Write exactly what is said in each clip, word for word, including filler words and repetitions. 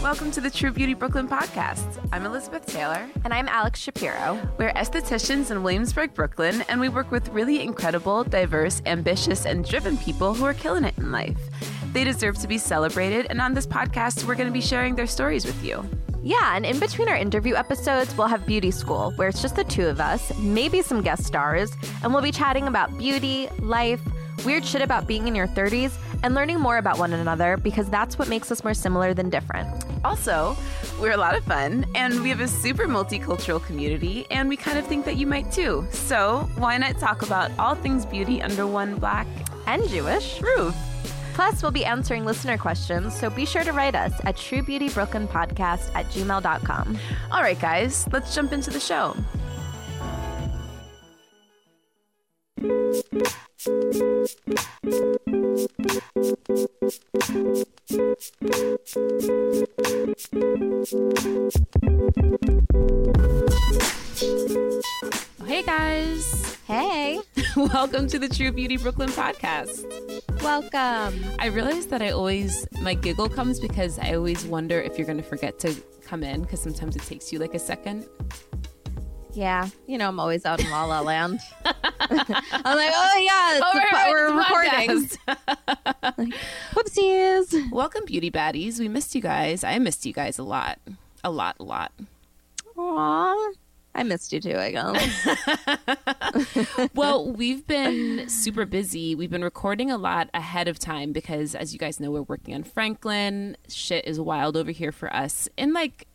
Welcome to the True Beauty Brooklyn podcast. I'm Elizabeth Taylor. And I'm Alex Shapiro. We're estheticians in Williamsburg, Brooklyn, and we work with really incredible, diverse, ambitious, and driven people who are killing it in life. They deserve to be celebrated, and on this podcast, we're going to be sharing their stories with you. Yeah, and in between our interview episodes, we'll have Beauty School, where it's just the two of us, maybe some guest stars, and we'll be chatting about beauty, life, weird shit about being in your thirties, and learning more about one another, because that's what makes us more similar than different. Also, we're a lot of fun, and we have a super multicultural community, and we kind of think that you might too. So why not talk about all things beauty under one Black and Jewish roof? Plus, we'll be answering listener questions, so be sure to write us at true beauty brooklyn podcast at gmail dot com. All right, guys, let's jump into the show. Hey guys. Hey. Welcome to the True Beauty Brooklyn podcast. Welcome. I realize that I always, my giggle comes because I always wonder if you're going to forget to come in, because sometimes it takes you like a second. Yeah, you know, I'm always out in La La Land. I'm like, oh yeah, it's oh, the, right, we're right, recording. Like, whoopsies. Welcome, beauty baddies. We missed you guys. I missed you guys a lot, a lot, a lot. Aw, I missed you too, I guess. Well, we've been super busy. We've been recording a lot ahead of time because, as you guys know, we're working on Franklin. Shit is wild over here for us. And like.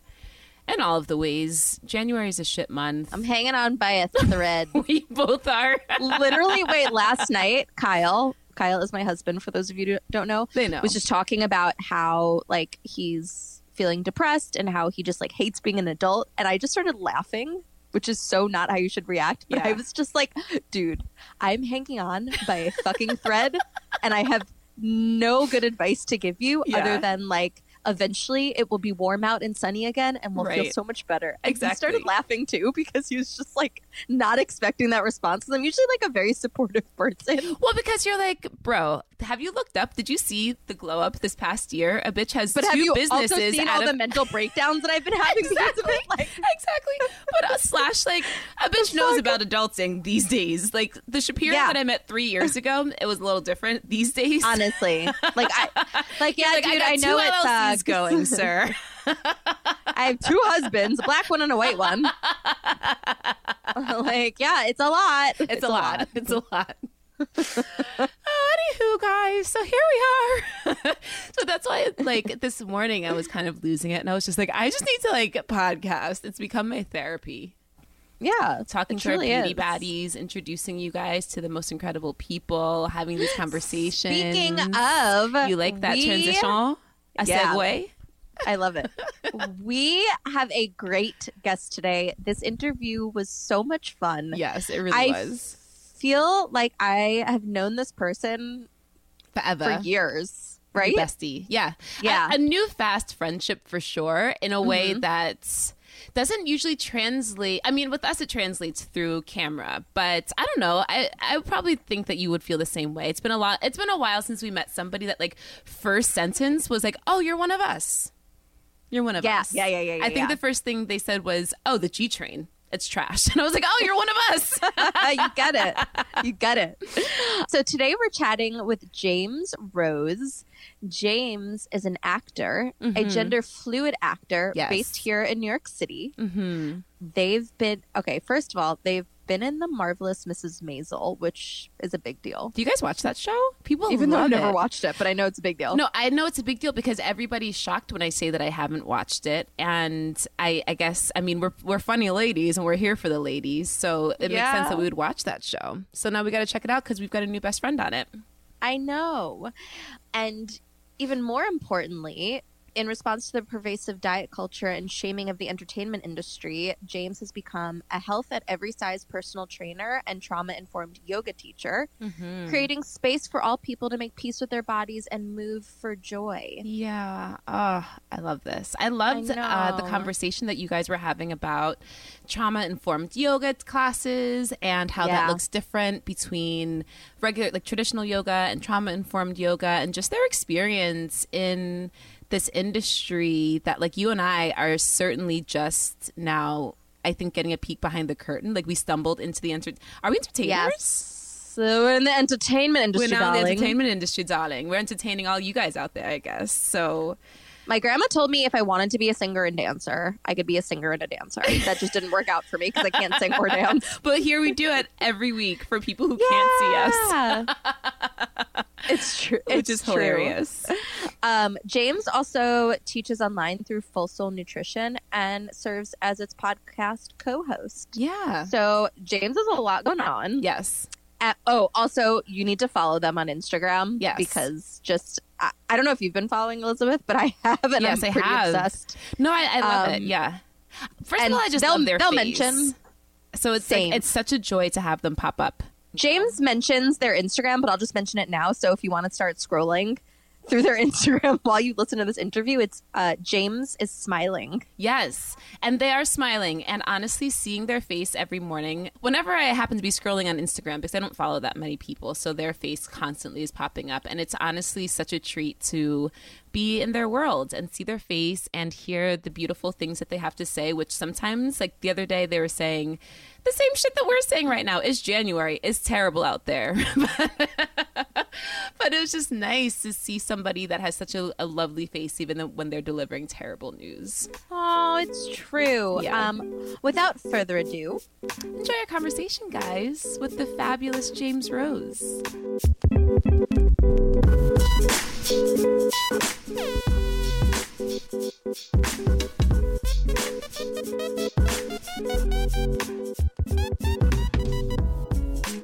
In all of the ways, January is a shit month. I'm hanging on by a thread. We both are. Literally, wait, last night, Kyle, Kyle is my husband, for those of you who don't know, they know, was just talking about how, like, he's feeling depressed and how he just, like, hates being an adult. And I just started laughing, which is so not how you should react. But yeah. I was just like, dude, I'm hanging on by a fucking thread and I have no good advice to give you yeah. other than, like, eventually it will be warm out and sunny again and we'll right. feel so much better. And exactly. He started laughing too because he was just like not expecting that response. And I'm usually like a very supportive person. Well, because you're like, bro, have you looked up? Did you see the glow up this past year? A bitch has but two have you businesses. Have also seen all of- the mental breakdowns that I've been having? Exactly. Because of it, like- exactly. But uh, slash like a bitch knows about adulting these days. Like the Shapiro yeah. that I met three years ago, it was a little different these days. Honestly. Like I like yeah, like, dude, I, I know it's uh, L L C's going, sir. I have two husbands, a black one and a white one. Like, yeah, it's a lot. It's, it's a, a lot. lot. It's a lot. Anywho, guys, so here we are. So that's why, like, this morning I was kind of losing it, and I was just like, I just need to like podcast. It's become my therapy. Yeah, talking to our beauty baddies, introducing you guys to the most incredible people, having these conversations. Speaking of, you like that we... transition? A yeah. segue? I love it. We have a great guest today. This interview was so much fun. Yes, it really I was. I feel like I have known this person forever. For years, right? Bestie. Yeah. Yeah. A, a new fast friendship for sure, in a mm-hmm. way that doesn't usually translate. I mean, with us, it translates through camera, but I don't know. I, I would probably think that you would feel the same way. It's been a lot. It's been a while since we met somebody that like first sentence was like, oh, you're one of us. You're one of yeah. us. Yeah, yeah, yeah, yeah. I think yeah. the first thing they said was, oh, the G train. it's trash. And I was like, oh, you're one of us. You get it. You get it. So today we're chatting with James Rose. James is an actor, mm-hmm. a gender fluid actor yes. based here in New York City. Mm-hmm. They've been, okay, first of all, they've been in The Marvelous Missus Maisel, which is a big deal. Do you guys watch that show? People Even love though I've never it. watched it, but I know it's a big deal. No, I know it's a big deal because everybody's shocked when I say that I haven't watched it. And I, I guess, I mean, we're we're funny ladies and we're here for the ladies. So it yeah. makes sense that we would watch that show. So now we got to check it out because we've got a new best friend on it. I know. And even more importantly, in response to the pervasive diet culture and shaming of the entertainment industry, James has become a health at every size personal trainer and trauma-informed yoga teacher, mm-hmm. creating space for all people to make peace with their bodies and move for joy. Yeah. Oh, I love this. I loved I uh, the conversation that you guys were having about trauma-informed yoga classes and how yeah. that looks different between regular, like traditional yoga and trauma-informed yoga, and just their experience in this industry that, like, you and I are certainly just now, I think, getting a peek behind the curtain. Like, we stumbled into the enter- are we entertainers? Yes. So we're in the entertainment industry, We're now darling. in the entertainment industry, darling. We're entertaining all you guys out there, I guess. So my grandma told me if I wanted to be a singer and dancer, I could be a singer and a dancer. That just didn't work out for me because I can't sing or dance. But here we do it every week for people who yeah. can't see us. It's true. Which is hilarious. Um, James also teaches online through Full Soul Nutrition and serves as its podcast co-host. Yeah. So James has a lot going on. Yes. Uh, oh, also, you need to follow them on Instagram. Yes. Because just, I, I don't know if you've been following, Elizabeth, but I have. And yes, I'm I pretty have. obsessed. No, I, I love um, it. Yeah. First of all, I just love their they'll face. mention. So it's like, it's such a joy to have them pop up. James mentions their Instagram, but I'll just mention it now. So if you want to start scrolling through their Instagram while you listen to this interview, it's uh, James is smiling. Yes, and they are smiling. And honestly, seeing their face every morning, whenever I happen to be scrolling on Instagram, because I don't follow that many people, so their face constantly is popping up. And it's honestly such a treat to be in their world and see their face and hear the beautiful things that they have to say, which sometimes, like the other day, they were saying the same shit that we're saying right now. Is January is terrible out there. But it was just nice to see somebody that has such a, a lovely face, even when they're delivering terrible news. Oh, it's true. Yeah. Um, without further ado, enjoy our conversation, guys, with the fabulous James Rose.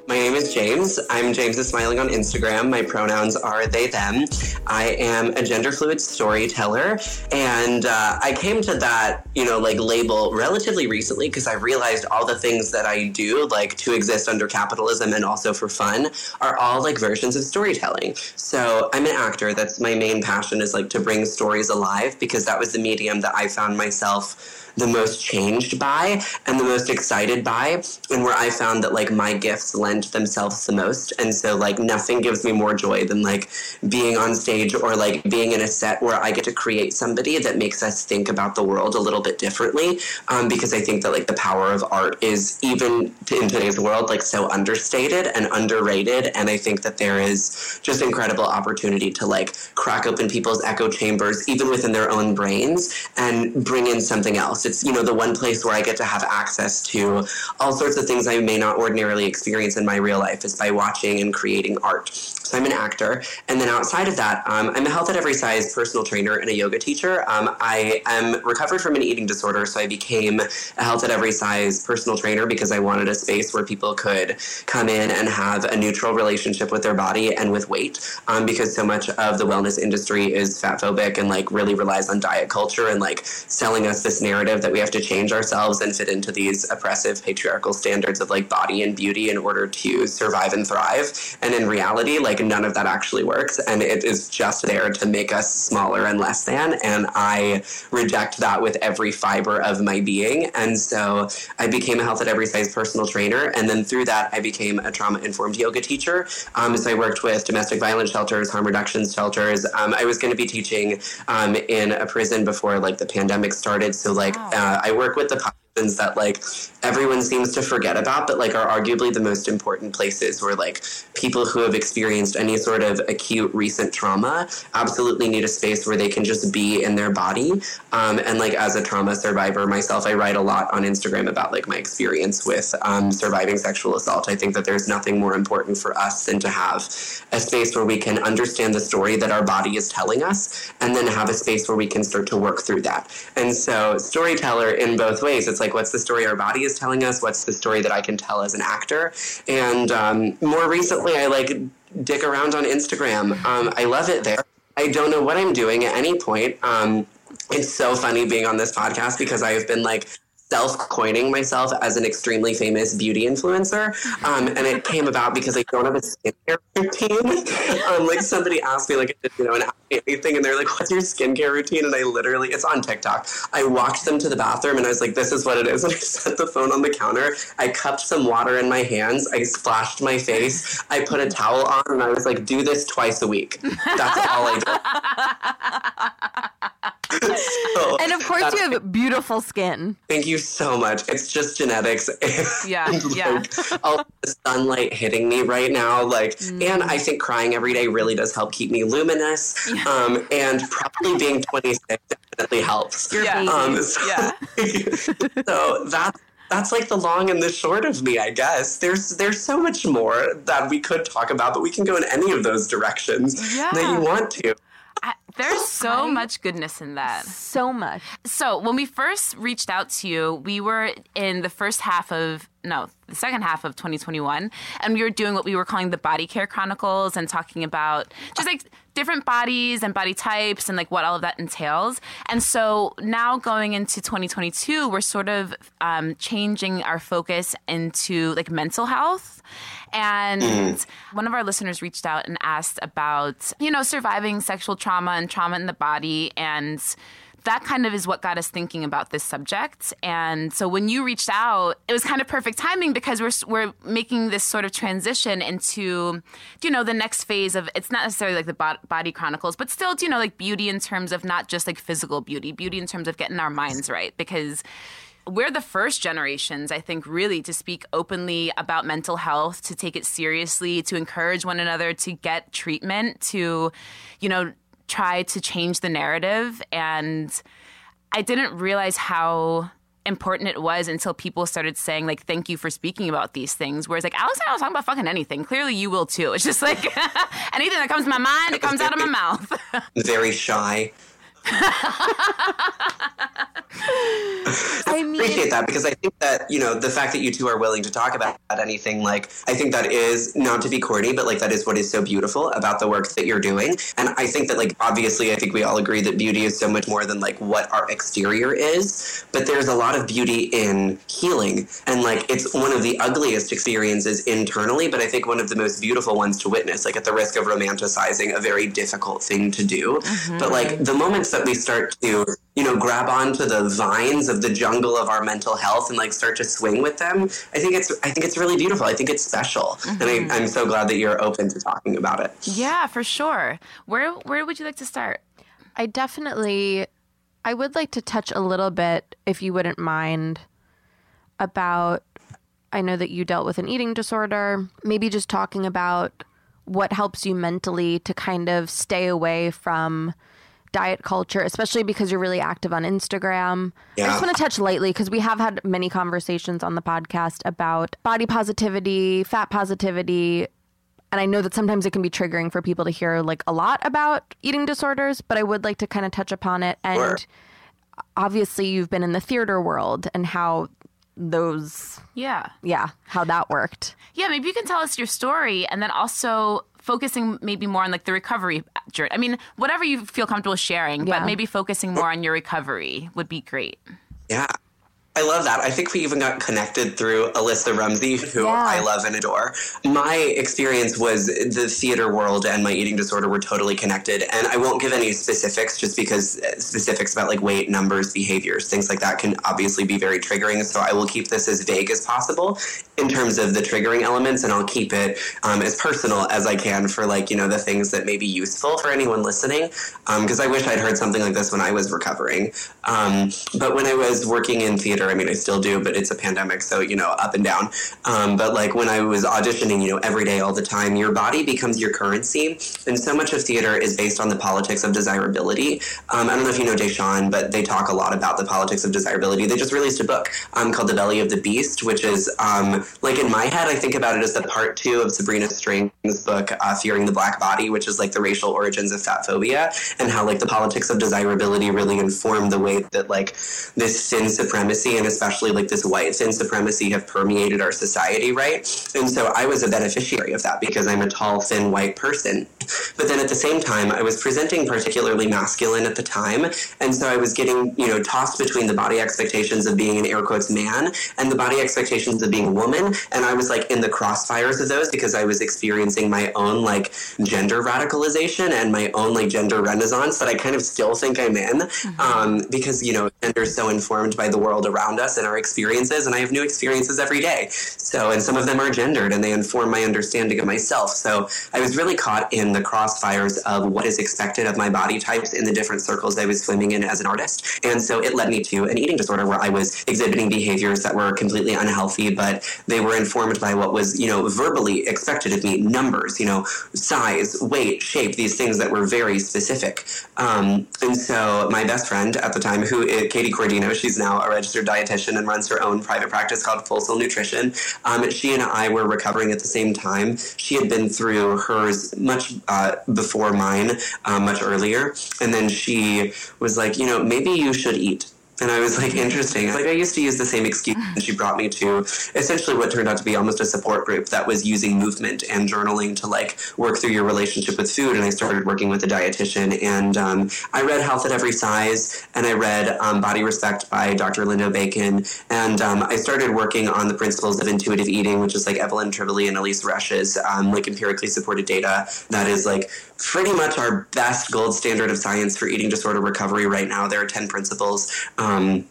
My name is James. I'm James is Smiling on Instagram. My pronouns are they, them. I am a gender fluid storyteller. And uh, I came to that, you know, like label relatively recently because I realized all the things that I do, like to exist under capitalism and also for fun, are all like versions of storytelling. So I'm an actor. That's my main passion, is like to bring stories alive, because that was the medium that I found myself the most changed by and the most excited by, and where I found that like my gifts lent themselves the most. And so like nothing gives me more joy than like being on stage or like being in a set where I get to create somebody that makes us think about the world a little bit differently, um, because I think that like the power of art is, even in today's world, like so understated and underrated. And I think that there is just incredible opportunity to like crack open people's echo chambers, even within their own brains, and bring in something else. It's, you know, the one place where I get to have access to all sorts of things I may not ordinarily experience in my real life, is by watching and creating art. So I'm an actor. And then outside of that, um, I'm a health at every size personal trainer and a yoga teacher. Um, I am recovered from an eating disorder, so I became a health at every size personal trainer because I wanted a space where people could come in and have a neutral relationship with their body and with weight, um, because so much of the wellness industry is fat phobic and like really relies on diet culture and like selling us this narrative that we have to change ourselves and fit into these oppressive patriarchal standards of like body and beauty in order to survive and thrive. And in reality, like none of that actually works. And it is just there to make us smaller and less than. And I reject that with every fiber of my being. And so I became a health at every size personal trainer. And then through that, I became a trauma-informed yoga teacher. Um, so I worked with domestic violence shelters, harm reduction shelters. Um, I was going to be teaching um, in a prison before like the pandemic started. So like, Uh, I work with the happens that, like, everyone seems to forget about, but, like, are arguably the most important places where, like, people who have experienced any sort of acute recent trauma absolutely need a space where they can just be in their body. Um, and, like, as a trauma survivor myself, I write a lot on Instagram about, like, my experience with um, surviving sexual assault. I think that there's nothing more important for us than to have a space where we can understand the story that our body is telling us, and then have a space where we can start to work through that. And so, storyteller in both ways. It's like, what's the story our body is telling us? What's the story that I can tell as an actor? And um, more recently, I like dick around on Instagram. Um, I love it there. I don't know what I'm doing at any point. Um, it's so funny being on this podcast because I have been like self-coining myself as an extremely famous beauty influencer. Um, and it came about because I don't have a skincare routine. um, like somebody asked me, like, you know, an anything, and they're like, what's your skincare routine? And I literally, it's on TikTok. I walked them to the bathroom and I was like, this is what it is. And I set the phone on the counter. I cupped some water in my hands. I splashed my face. I put a towel on and I was like, do this twice a week. That's all I do. So, and of course you have beautiful skin. Thank you so much. It's just genetics. Yeah, like, yeah. All the sunlight hitting me right now, like, mm. and I think crying every day really does help keep me luminous. Yeah. Um, and probably being twenty-six definitely helps. Yeah. Um, so, yeah. so that's That's like the long and the short of me, I guess. There's there's so much more that we could talk about, but we can go in any of those directions yeah. that you want to. I, there's so much goodness in that. So much. So when we first reached out to you, we were in the first half of, no, the second half of twenty twenty-one, and we were doing what we were calling the Body Care Chronicles and talking about just like different bodies and body types and like what all of that entails. And so now going into twenty twenty-two, we're sort of um, changing our focus into like mental health. And one of our listeners reached out and asked about, you know, surviving sexual trauma and trauma in the body. And that kind of is what got us thinking about this subject. And so when you reached out, it was kind of perfect timing because we're we're making this sort of transition into, you know, the next phase of, it's not necessarily like the Body Chronicles, but still, you know, like beauty in terms of not just like physical beauty, beauty in terms of getting our minds right. Because we're the first generations, I think, really to speak openly about mental health, to take it seriously, to encourage one another, to get treatment, to, you know, try to change the narrative. And I didn't realize how important it was until people started saying, like, thank you for speaking about these things. Whereas, like, Alex and I was talking about fucking anything. Clearly you will too. It's just like anything that comes to my mind, it comes out of my mouth. Very shy. I mean, appreciate that, because I think that, you know, the fact that you two are willing to talk about anything, like, I think that is, not to be corny, but like that is what is so beautiful about the work that you're doing. And I think that, like, obviously I think we all agree that beauty is so much more than like what our exterior is, but there's a lot of beauty in healing, and like it's one of the ugliest experiences internally, but I think one of the most beautiful ones to witness, like at the risk of romanticizing a very difficult thing to do. Mm-hmm. But like the moments that we start to, you know, grab onto the vines of the jungle of our mental health and like start to swing with them, I think it's I think it's really beautiful. I think it's special. Mm-hmm. And I, I'm so glad that you're open to talking about it. Yeah, for sure. Where where would you like to start? I definitely I would like to touch a little bit, if you wouldn't mind, about, I know that you dealt with an eating disorder, maybe just talking about what helps you mentally to kind of stay away from diet culture, especially because you're really active on Instagram. Yeah. I just want to touch lightly, because we have had many conversations on the podcast about body positivity, fat positivity. And I know that sometimes it can be triggering for people to hear like a lot about eating disorders, but I would like to kind of touch upon it. And sure. Obviously you've been in the theater world and how those, yeah, yeah, how that worked. Yeah. Maybe you can tell us your story, and then also focusing maybe more on like the recovery journey. I mean, whatever you feel comfortable sharing, yeah. but maybe focusing more on your recovery would be great. Yeah. I love that. I think we even got connected through Alyssa Rumsey, who yeah. I love and adore. My experience was the theater world and my eating disorder were totally connected. And I won't give any specifics, just because specifics about like weight, numbers, behaviors, things like that can obviously be very triggering. So I will keep this as vague as possible in terms of the triggering elements, and I'll keep it um, as personal as I can for like, you know, the things that may be useful for anyone listening. Um, because I wish I'd heard something like this when I was recovering. Um, but when I was working in theater, I mean, I still do, but it's a pandemic, so, you know, up and down. Um, but like when I was auditioning, you know, every day, all the time, your body becomes your currency. And so much of theater is based on the politics of desirability. Um, I don't know if you know Deshaun, but they talk a lot about the politics of desirability. They just released a book um, called The Belly of the Beast, which is um, like in my head, I think about it as the part two of Sabrina Strings' book, uh, Fearing the Black Body, which is like the racial origins of fat phobia and how like the politics of desirability really inform the way that like this thin supremacy and especially like this white thin supremacy have permeated our society, right? And so I was a beneficiary of that because I'm a tall, thin, white person. But then at the same time, I was presenting particularly masculine at the time. And so I was getting, you know, tossed between the body expectations of being an air quotes man and the body expectations of being a woman. And I was like in the crossfires of those because I was experiencing my own like gender radicalization and my own like gender renaissance that I kind of still think I'm in. Mm-hmm. Um, because, you know, gender is so informed by the world around us and our experiences. And I have new experiences every day. So, and some of them are gendered and they inform my understanding of myself. So I was really caught in the crossfires of what is expected of my body types in the different circles I was swimming in as an artist. And so it led me to an eating disorder where I was exhibiting behaviors that were completely unhealthy, but they were informed by what was, you know, verbally expected of me, numbers, you know, size, weight, shape, these things that were very specific. Um, and so my best friend at the time, who is Katie Cordino, she's now a registered dietitian and runs her own private practice called Full Soul Nutrition. Um, she and I were recovering at the same time. She had been through hers much uh, before mine, uh, much earlier. And then she was like, you know, maybe you should eat. And I was like, interesting. Like, I used to use the same excuse. And she brought me to essentially what turned out to be almost a support group that was using movement and journaling to, like, work through your relationship with food. And I started working with a dietitian. And um, I read Health at Every Size. And I read um, Body Respect by Doctor Linda Bacon. And um, I started working on the principles of intuitive eating, which is, like, Evelyn Trivoli and Elise Resch's, um, like, empirically supported data that is, like, pretty much our best gold standard of science for eating disorder recovery right now. There are ten principles, um,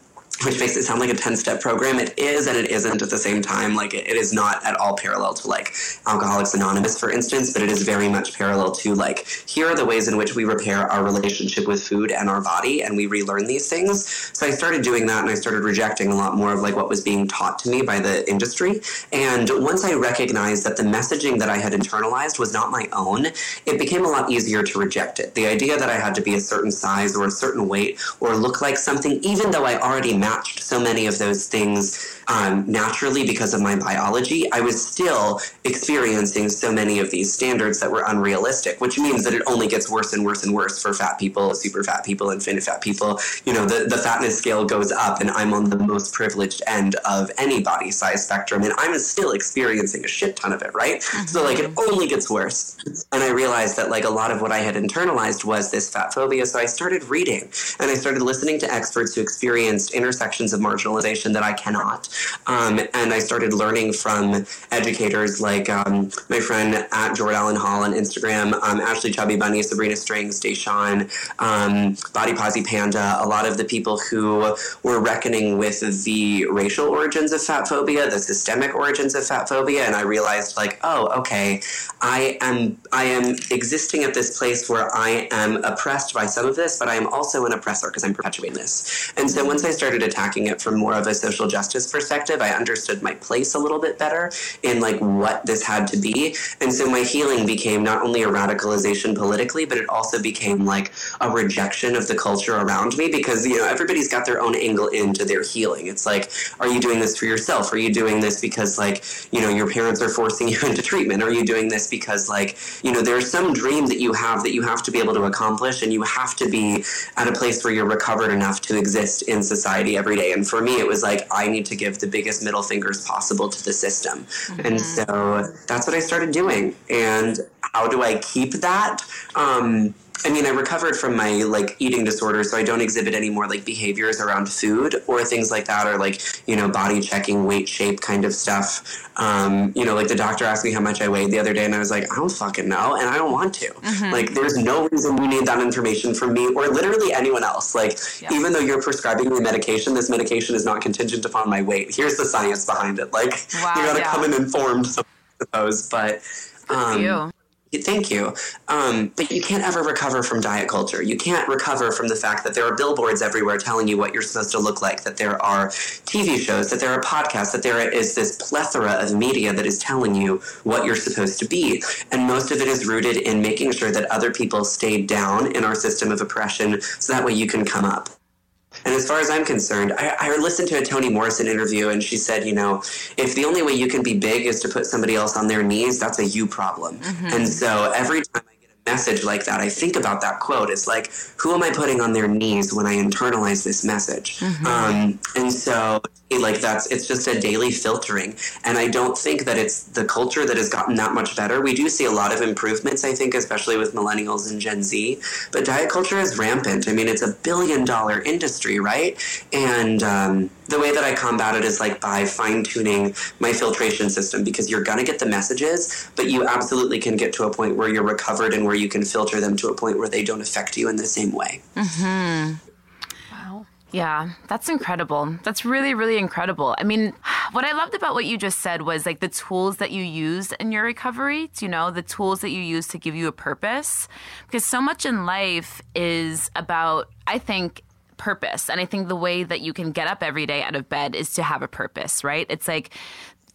which makes it sound like a ten-step program. It is and it isn't at the same time. Like, it, it is not at all parallel to, like, Alcoholics Anonymous, for instance, but it is very much parallel to, like, here are the ways in which we repair our relationship with food and our body, and we relearn these things. So I started doing that, and I started rejecting a lot more of, like, what was being taught to me by the industry. And once I recognized that the messaging that I had internalized was not my own, it became a lot easier to reject it. The idea that I had to be a certain size or a certain weight or look like something, even though I already met matched so many of those things um, naturally because of my biology, I was still experiencing so many of these standards that were unrealistic, which means that it only gets worse and worse and worse for fat people, super fat people, infinite fat people. You know, the, the fatness scale goes up and I'm on the most privileged end of any body size spectrum and I'm still experiencing a shit ton of it, right? Mm-hmm. So like it only gets worse. And I realized that like a lot of what I had internalized was this fat phobia. So I started reading and I started listening to experts who experienced inner sections of marginalization that I cannot. Um, and I started learning from educators like um, my friend at Jordan Allen Hall on Instagram, um, Ashley Chubby Bunny, Sabrina Strings, Deshaun, um, Body Posse Panda, a lot of the people who were reckoning with the racial origins of fat phobia, the systemic origins of fat phobia. And I realized like, oh, okay, I am, I am existing at this place where I am oppressed by some of this, but I am also an oppressor because I'm perpetuating this. And so once I started attacking it from more of a social justice perspective, I understood my place a little bit better in like what this had to be. And so my healing became not only a radicalization politically, but it also became like a rejection of the culture around me because, you know, everybody's got their own angle into their healing. It's like, are you doing this for yourself? Are you doing this because like, you know, your parents are forcing you into treatment? Are you doing this because like, you know, there's some dream that you have that you have to be able to accomplish and you have to be at a place where you're recovered enough to exist in society every day. And for me, it was like, I need to give the biggest middle fingers possible to the system. Mm-hmm. And so that's what I started doing. And how do I keep that? Um, I mean, I recovered from my, like, eating disorder, so I don't exhibit any more, like, behaviors around food or things like that or, like, you know, body checking, weight shape kind of stuff. Um, you know, like, the doctor asked me how much I weighed the other day, and I was like, I don't fucking know, and I don't want to. Mm-hmm. Like, there's no reason you need that information from me or literally anyone else. Like, yeah. Even though you're prescribing me medication, this medication is not contingent upon my weight. Here's the science behind it. Like, wow, you gotta yeah. come in informed, I suppose, but... Um, Good for you. Thank you. Um, but you can't ever recover from diet culture. You can't recover from the fact that there are billboards everywhere telling you what you're supposed to look like, that there are T V shows, that there are podcasts, that there is this plethora of media that is telling you what you're supposed to be. And most of it is rooted in making sure that other people stay down in our system of oppression so that way you can come up. And as far as I'm concerned, I, I listened to a Toni Morrison interview, and she said, you know, if the only way you can be big is to put somebody else on their knees, that's a you problem. Mm-hmm. And so every time I get a message like that, I think about that quote. It's like, who am I putting on their knees when I internalize this message? Mm-hmm. Um, and so, like, that's, it's just a daily filtering. And I don't think that it's the culture that has gotten that much better. We do see a lot of improvements, I think, especially with millennials and Gen Z. But diet culture is rampant. I mean, it's a billion dollar industry, right? And um, the way that I combat it is like by fine tuning my filtration system, because you're going to get the messages, but you absolutely can get to a point where you're recovered and where you can filter them to a point where they don't affect you in the same way. Mm-hmm. Yeah, that's incredible. That's really, really incredible. I mean, what I loved about what you just said was like the tools that you used in your recovery, you know, the tools that you use to give you a purpose. Because so much in life is about, I think, purpose. And I think the way that you can get up every day out of bed is to have a purpose, right? It's like,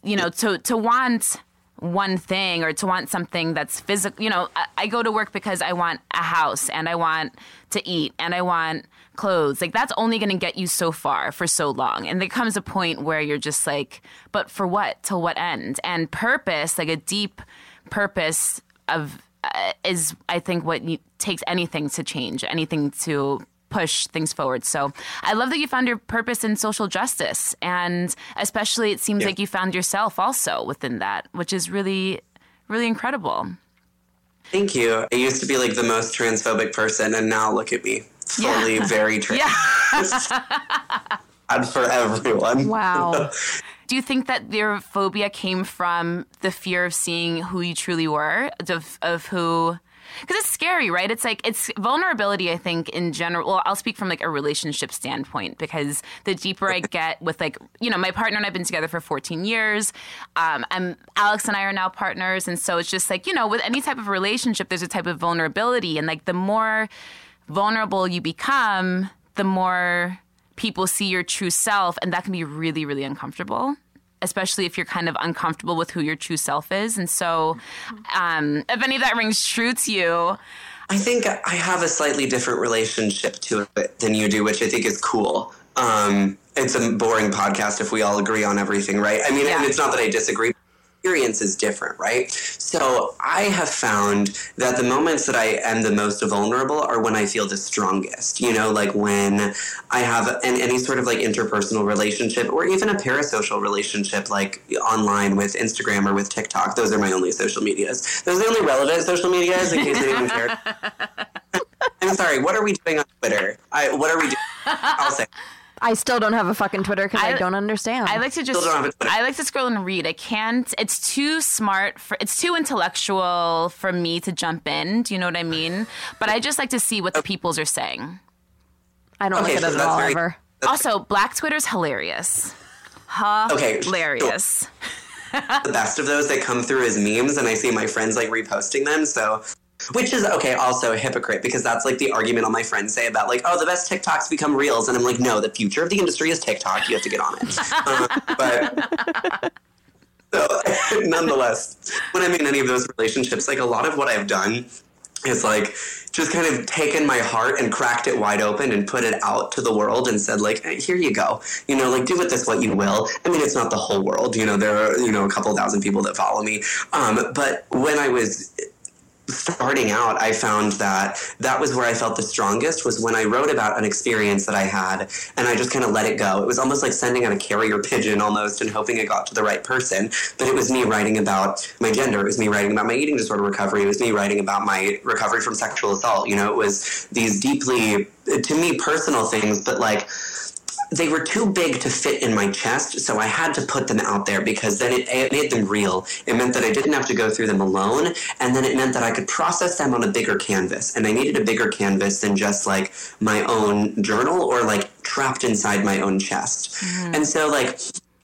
you know, to, to want one thing or to want something that's physical. You know, I, I go to work because I want a house and I want to eat and I want clothes. Like, that's only going to get you so far for so long. And there comes a point where you're just like, but for what? To what end? And purpose, like a deep purpose of uh, is, I think, what you, takes anything to change, anything to push things forward. So I love that you found your purpose in social justice. And especially it seems yeah. like you found yourself also within that, which is really, really incredible. Thank you. I used to be like the most transphobic person, and now look at me. Fully yeah. very trans. Yeah. Bad for everyone. Wow. Do you think that your phobia came from the fear of seeing who you truly were, of, of who... Because it's scary, right? It's like, it's vulnerability, I think, in general. Well, I'll speak from like a relationship standpoint, because the deeper I get with like, you know, my partner and I've been together for fourteen years. Um, I'm Alex and I are now partners. And so it's just like, you know, with any type of relationship, there's a type of vulnerability. And like the more vulnerable you become, the more people see your true self. And that can be really, really uncomfortable, especially if you're kind of uncomfortable with who your true self is. And so um, if any of that rings true to you. I think I have a slightly different relationship to it than you do, which I think is cool. Um, it's a boring podcast if we all agree on everything, right? I mean, yeah. and it's not that I disagree. Experience is different, right? So I have found that the moments that I am the most vulnerable are when I feel the strongest, you know, like when I have an, any sort of like interpersonal relationship or even a parasocial relationship, like online with Instagram or with TikTok. Those are my only social medias. Those are the only relevant social medias, in case anyone cares. I'm sorry. What are we doing on Twitter? I, what are we doing? I'll say. I still don't have a fucking Twitter because I, I don't understand. I like to just, I like to scroll and read. I can't, it's too smart, for, it's too intellectual for me to jump in. Do you know what I mean? But I just like to see what the peoples are saying. I don't okay, look at so it at all very, ever. Also, Black Twitter's hilarious. Hilarious. Okay, so the best of those that come through is memes, and I see my friends like reposting them, so... Which is, okay, also a hypocrite, because that's, like, the argument all my friends say about, like, oh, the best TikToks become Reels. And I'm like, no, the future of the industry is TikTok. You have to get on it. um, but... So, nonetheless, when I'm in any of those relationships, like, a lot of what I've done is, like, just kind of taken my heart and cracked it wide open and put it out to the world and said, like, hey, here you go. You know, like, do with this what you will. I mean, it's not the whole world. You know, there are, you know, a couple thousand people that follow me. Um, but when I was... starting out, I found that that was where I felt the strongest, was when I wrote about an experience that I had and I just kind of let it go. It was almost like sending out a carrier pigeon almost and hoping it got to the right person. But it was me writing about my gender. It was me writing about my eating disorder recovery. It was me writing about my recovery from sexual assault. You know, it was these deeply, to me, personal things, but like, they were too big to fit in my chest, so I had to put them out there because then it, it made them real. It meant that I didn't have to go through them alone, and then it meant that I could process them on a bigger canvas, and I needed a bigger canvas than just, like, my own journal or, like, trapped inside my own chest. Mm. And so, like...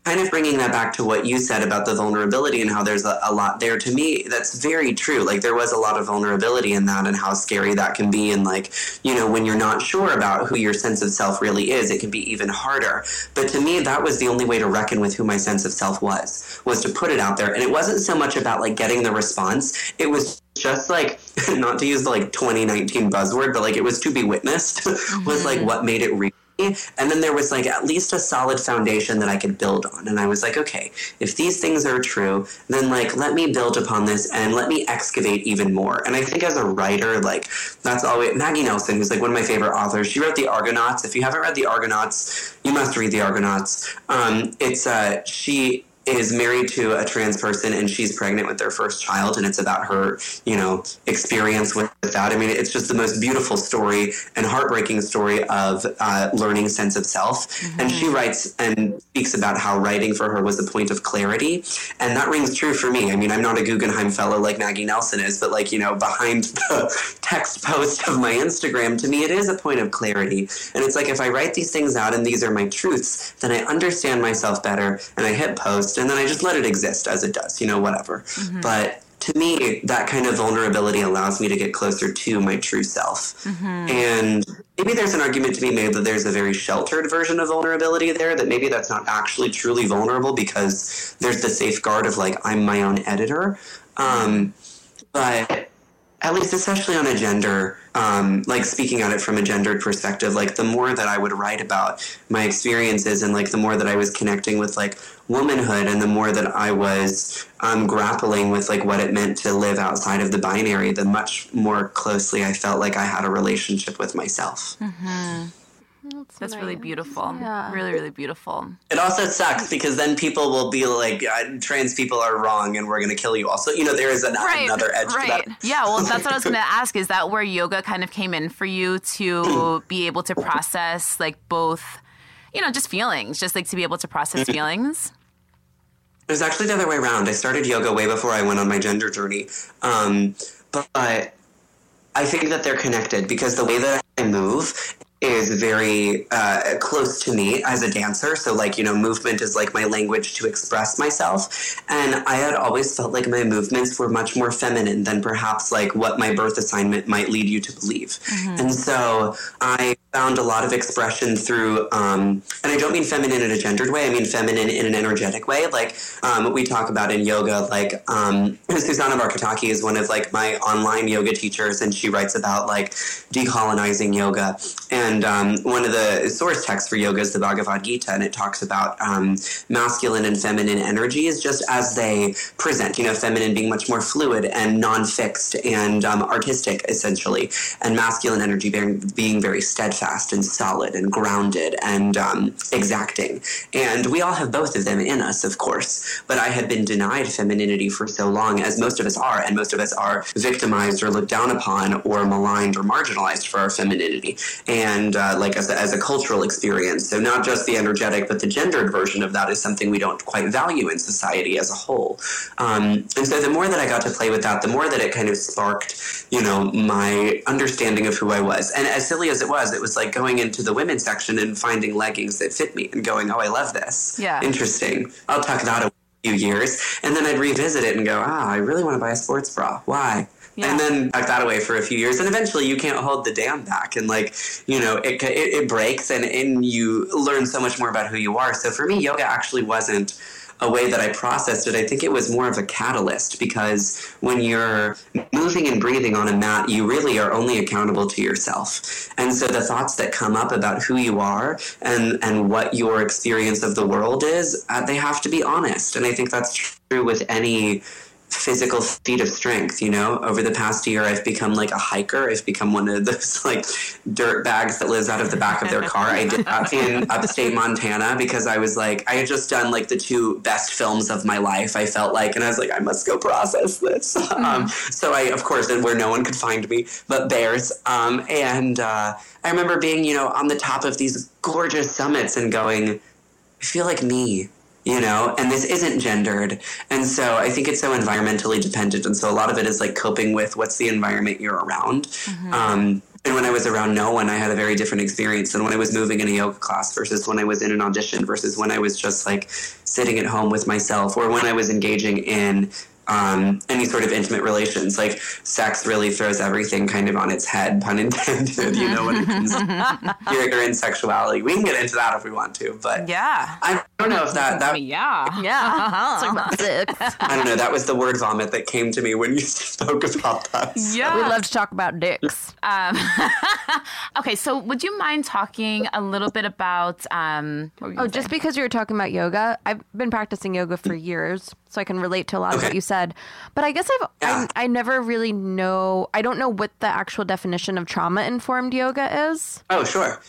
kind of bringing that back to what you said about the vulnerability and how there's a, a lot there, to me, that's very true. Like, there was a lot of vulnerability in that and how scary that can be. And like, you know, when you're not sure about who your sense of self really is, it can be even harder. But to me, that was the only way to reckon with who my sense of self was, was to put it out there. And it wasn't so much about like getting the response. It was just like, not to use the like twenty nineteen buzzword, but like it was to be witnessed was like what made it real. And then there was like at least a solid foundation that I could build on. And I was like, okay, if these things are true, then like, let me build upon this and let me excavate even more. And I think as a writer, like that's always Maggie Nelson, who's like one of my favorite authors. She wrote The Argonauts. If you haven't read The Argonauts, you must read The Argonauts. Um, it's uh, she is married to a trans person and she's pregnant with their first child. And it's about her, you know, experience with that. I mean, it's just the most beautiful story and heartbreaking story of uh, learning sense of self. Mm-hmm. And she writes and speaks about how writing for her was a point of clarity. And that rings true for me. I mean, I'm not a Guggenheim fellow like Maggie Nelson is, but like, you know, behind the text post of my Instagram, to me, it is a point of clarity. And it's like, if I write these things out and these are my truths, then I understand myself better and I hit post. And then I just let it exist as it does, you know, whatever. Mm-hmm. But to me, that kind of vulnerability allows me to get closer to my true self. Mm-hmm. And maybe there's an argument to be made that there's a very sheltered version of vulnerability there, that maybe that's not actually truly vulnerable because there's the safeguard of like, I'm my own editor. Um, but at least especially on a gender, um, like speaking on it from a gendered perspective, like the more that I would write about my experiences and like the more that I was connecting with like womanhood and the more that I was um, grappling with like what it meant to live outside of the binary, the much more closely I felt like I had a relationship with myself. Mm-hmm. That's, That's nice. Really beautiful. Yeah. Really, really beautiful. It also sucks because then people will be like, trans people are wrong and we're going to kill you all. So, you know, there is an, right, another edge right. to that. Yeah, well, that's what I was going to ask. Is that where yoga kind of came in for you to be able to process like both, you know, just feelings, just like to be able to process feelings? It was actually the other way around. I started yoga way before I went on my gender journey. Um, but I think that they're connected because the way that I move is very uh, close to me as a dancer. So like, you know, movement is like my language to express myself. And I had always felt like my movements were much more feminine than perhaps like what my birth assignment might lead you to believe. Mm-hmm. And so I found a lot of expression through, um, and I don't mean feminine in a gendered way. I mean feminine in an energetic way. Like um, we talk about in yoga, like um, Susanna Barkataki is one of like my online yoga teachers. And she writes about like decolonizing yoga. And And um, one of the source texts for yoga is the Bhagavad Gita, and it talks about um, masculine and feminine energies just as they present, you know, feminine being much more fluid and non-fixed and um, artistic, essentially, and masculine energy being, being very steadfast and solid and grounded and um, exacting. And we all have both of them in us, of course, but I had been denied femininity for so long, as most of us are, and most of us are victimized or looked down upon or maligned or marginalized for our femininity. And And uh, like as a, as a cultural experience. So not just the energetic, but the gendered version of that is something we don't quite value in society as a whole. Um, and so the more that I got to play with that, the more that it kind of sparked, you know, my understanding of who I was. And as silly as it was, it was like going into the women's section and finding leggings that fit me and going, oh, I love this. Yeah. Interesting. I'll tuck that away a few years. And then I'd revisit it and go, ah, I really want to buy a sports bra. Why? Yeah. And then back that away for a few years. And eventually you can't hold the dam back. And like, you know, it, it, it breaks and, and you learn so much more about who you are. So for me, yoga actually wasn't a way that I processed it. I think it was more of a catalyst because when you're moving and breathing on a mat, you really are only accountable to yourself. And so the thoughts that come up about who you are and, and what your experience of the world is, uh, they have to be honest. And I think that's true with any physical feat of strength, you know. Over the past year, I've become like a hiker. I've become one of those like dirt bags that lives out of the back of their car. I did that in upstate Montana because I was like, I had just done like the two best films of my life. I felt like, and I was like, I must go process this. Mm-hmm. Um, so I, of course, and where no one could find me but bears. Um, and uh, I remember being, you know, on the top of these gorgeous summits and going, I feel like me. You know, and this isn't gendered. And so I think it's so environmentally dependent. And so a lot of it is like coping with what's the environment you're around. Mm-hmm. Um, And when I was around no one, I had a very different experience than when I was moving in a yoga class versus when I was in an audition versus when I was just like sitting at home with myself or when I was engaging in um, any sort of intimate relations. Like sex really throws everything kind of on its head, pun intended, you know, when it comes to your in sexuality. We can get into that if we want to, but yeah, I don't know if that, that yeah, yeah, uh-huh. I don't know. That was the word vomit that came to me when you spoke about that. So. Yeah. We love to talk about dicks. Um, okay. So would you mind talking a little bit about, um, what were you oh, saying? Just because you were talking about yoga, I've been practicing yoga for years, so I can relate to a lot okay. of what you said, but I guess I've, yeah. I, I never really know, I don't know what the actual definition of trauma-informed yoga is. Oh, sure.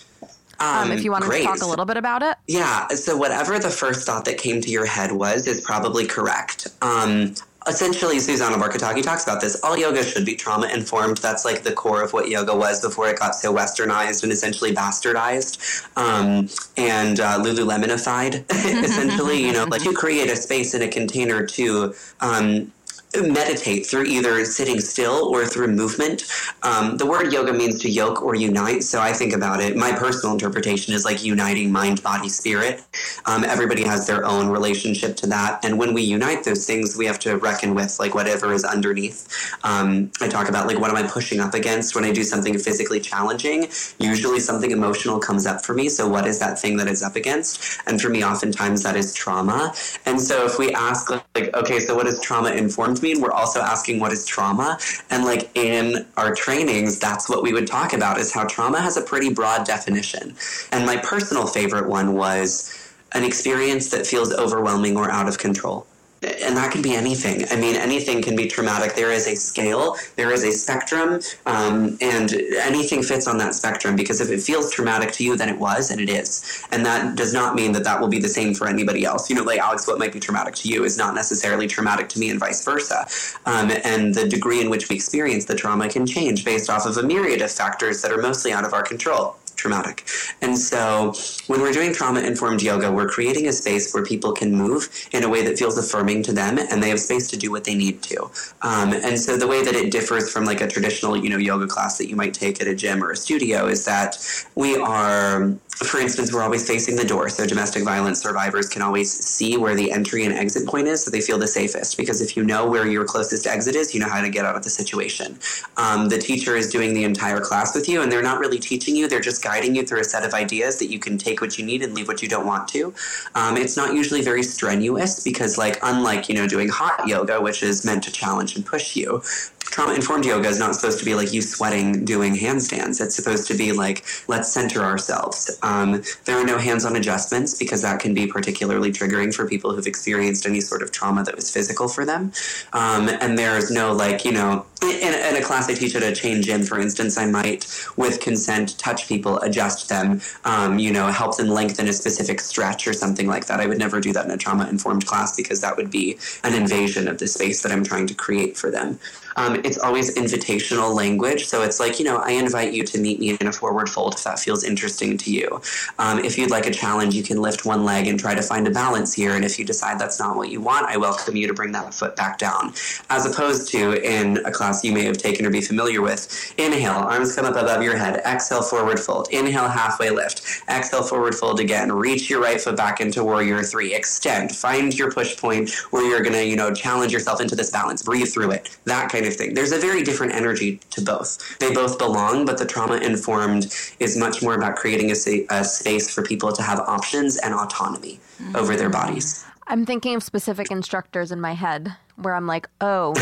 Um, um, if you want to talk a little bit about it. Yeah. So whatever the first thought that came to your head was, is probably correct. Um, essentially, Susanna Barkataki talks about this. All yoga should be trauma-informed. That's like the core of what yoga was before it got so westernized and essentially bastardized um, and uh, Lululemonified, essentially. You know, like you create a space in a container to um, meditate through either sitting still or through movement. Um, the word yoga means to yoke or unite. So I think about it. My personal interpretation is like uniting mind, body, spirit. Um, everybody has their own relationship to that. And when we unite those things, we have to reckon with like whatever is underneath. Um, I talk about like, what am I pushing up against when I do something physically challenging? Usually something emotional comes up for me. So what is that thing that it's up against? And for me, oftentimes that is trauma. And so if we ask like, okay, so what is trauma informed mean? We're also asking what is trauma? And like in our trainings, that's what we would talk about is how trauma has a pretty broad definition. And my personal favorite one was an experience that feels overwhelming or out of control. And that can be anything. I mean, anything can be traumatic. There is a scale, there is a spectrum, um, and anything fits on that spectrum because if it feels traumatic to you, then it was, and it is. And that does not mean that that will be the same for anybody else. You know, like, Alex, what might be traumatic to you is not necessarily traumatic to me and vice versa. Um, and the degree in which we experience the trauma can change based off of a myriad of factors that are mostly out of our control. Traumatic. And so when we're doing trauma-informed yoga, we're creating a space where people can move in a way that feels affirming to them and they have space to do what they need to. Um, and so the way that it differs from like a traditional, you know, yoga class that you might take at a gym or a studio is that we are, for instance, we're always facing the door. So domestic violence survivors can always see where the entry and exit point is. So they feel the safest because if you know where your closest exit is, you know how to get out of the situation. Um, the teacher is doing the entire class with you and they're not really teaching you. They're just guiding you through a set of ideas that you can take what you need and leave what you don't want to. Um, it's not usually very strenuous because like, unlike, you know, doing hot yoga, which is meant to challenge and push you, trauma-informed yoga is not supposed to be like you sweating doing handstands. It's supposed to be like, let's center ourselves. Um, there are no hands-on adjustments because that can be particularly triggering for people who've experienced any sort of trauma that was physical for them. Um, and there's no like, you know, in, in a class I teach at a chain gym, for instance, I might, with consent, touch people, adjust them, um, you know, help them lengthen a specific stretch or something like that. I would never do that in a trauma-informed class because that would be an invasion of the space that I'm trying to create for them. Um, it's always invitational language. So it's like, you know, I invite you to meet me in a forward fold if that feels interesting to you. Um, if you'd like a challenge, you can lift one leg and try to find a balance here. And if you decide that's not what you want, I welcome you to bring that foot back down. As opposed to in a class you may have taken or be familiar with, inhale, arms come up above your head, exhale, forward fold, inhale, halfway lift, exhale, forward fold again, reach your right foot back into warrior three, extend, find your push point where you're going to, you know, challenge yourself into this balance, breathe through it, that kind of thing. There's a very different energy to both. They both belong, but the trauma-informed is much more about creating a, a space for people to have options and autonomy mm-hmm. over their bodies. I'm thinking of specific instructors in my head where I'm like, oh,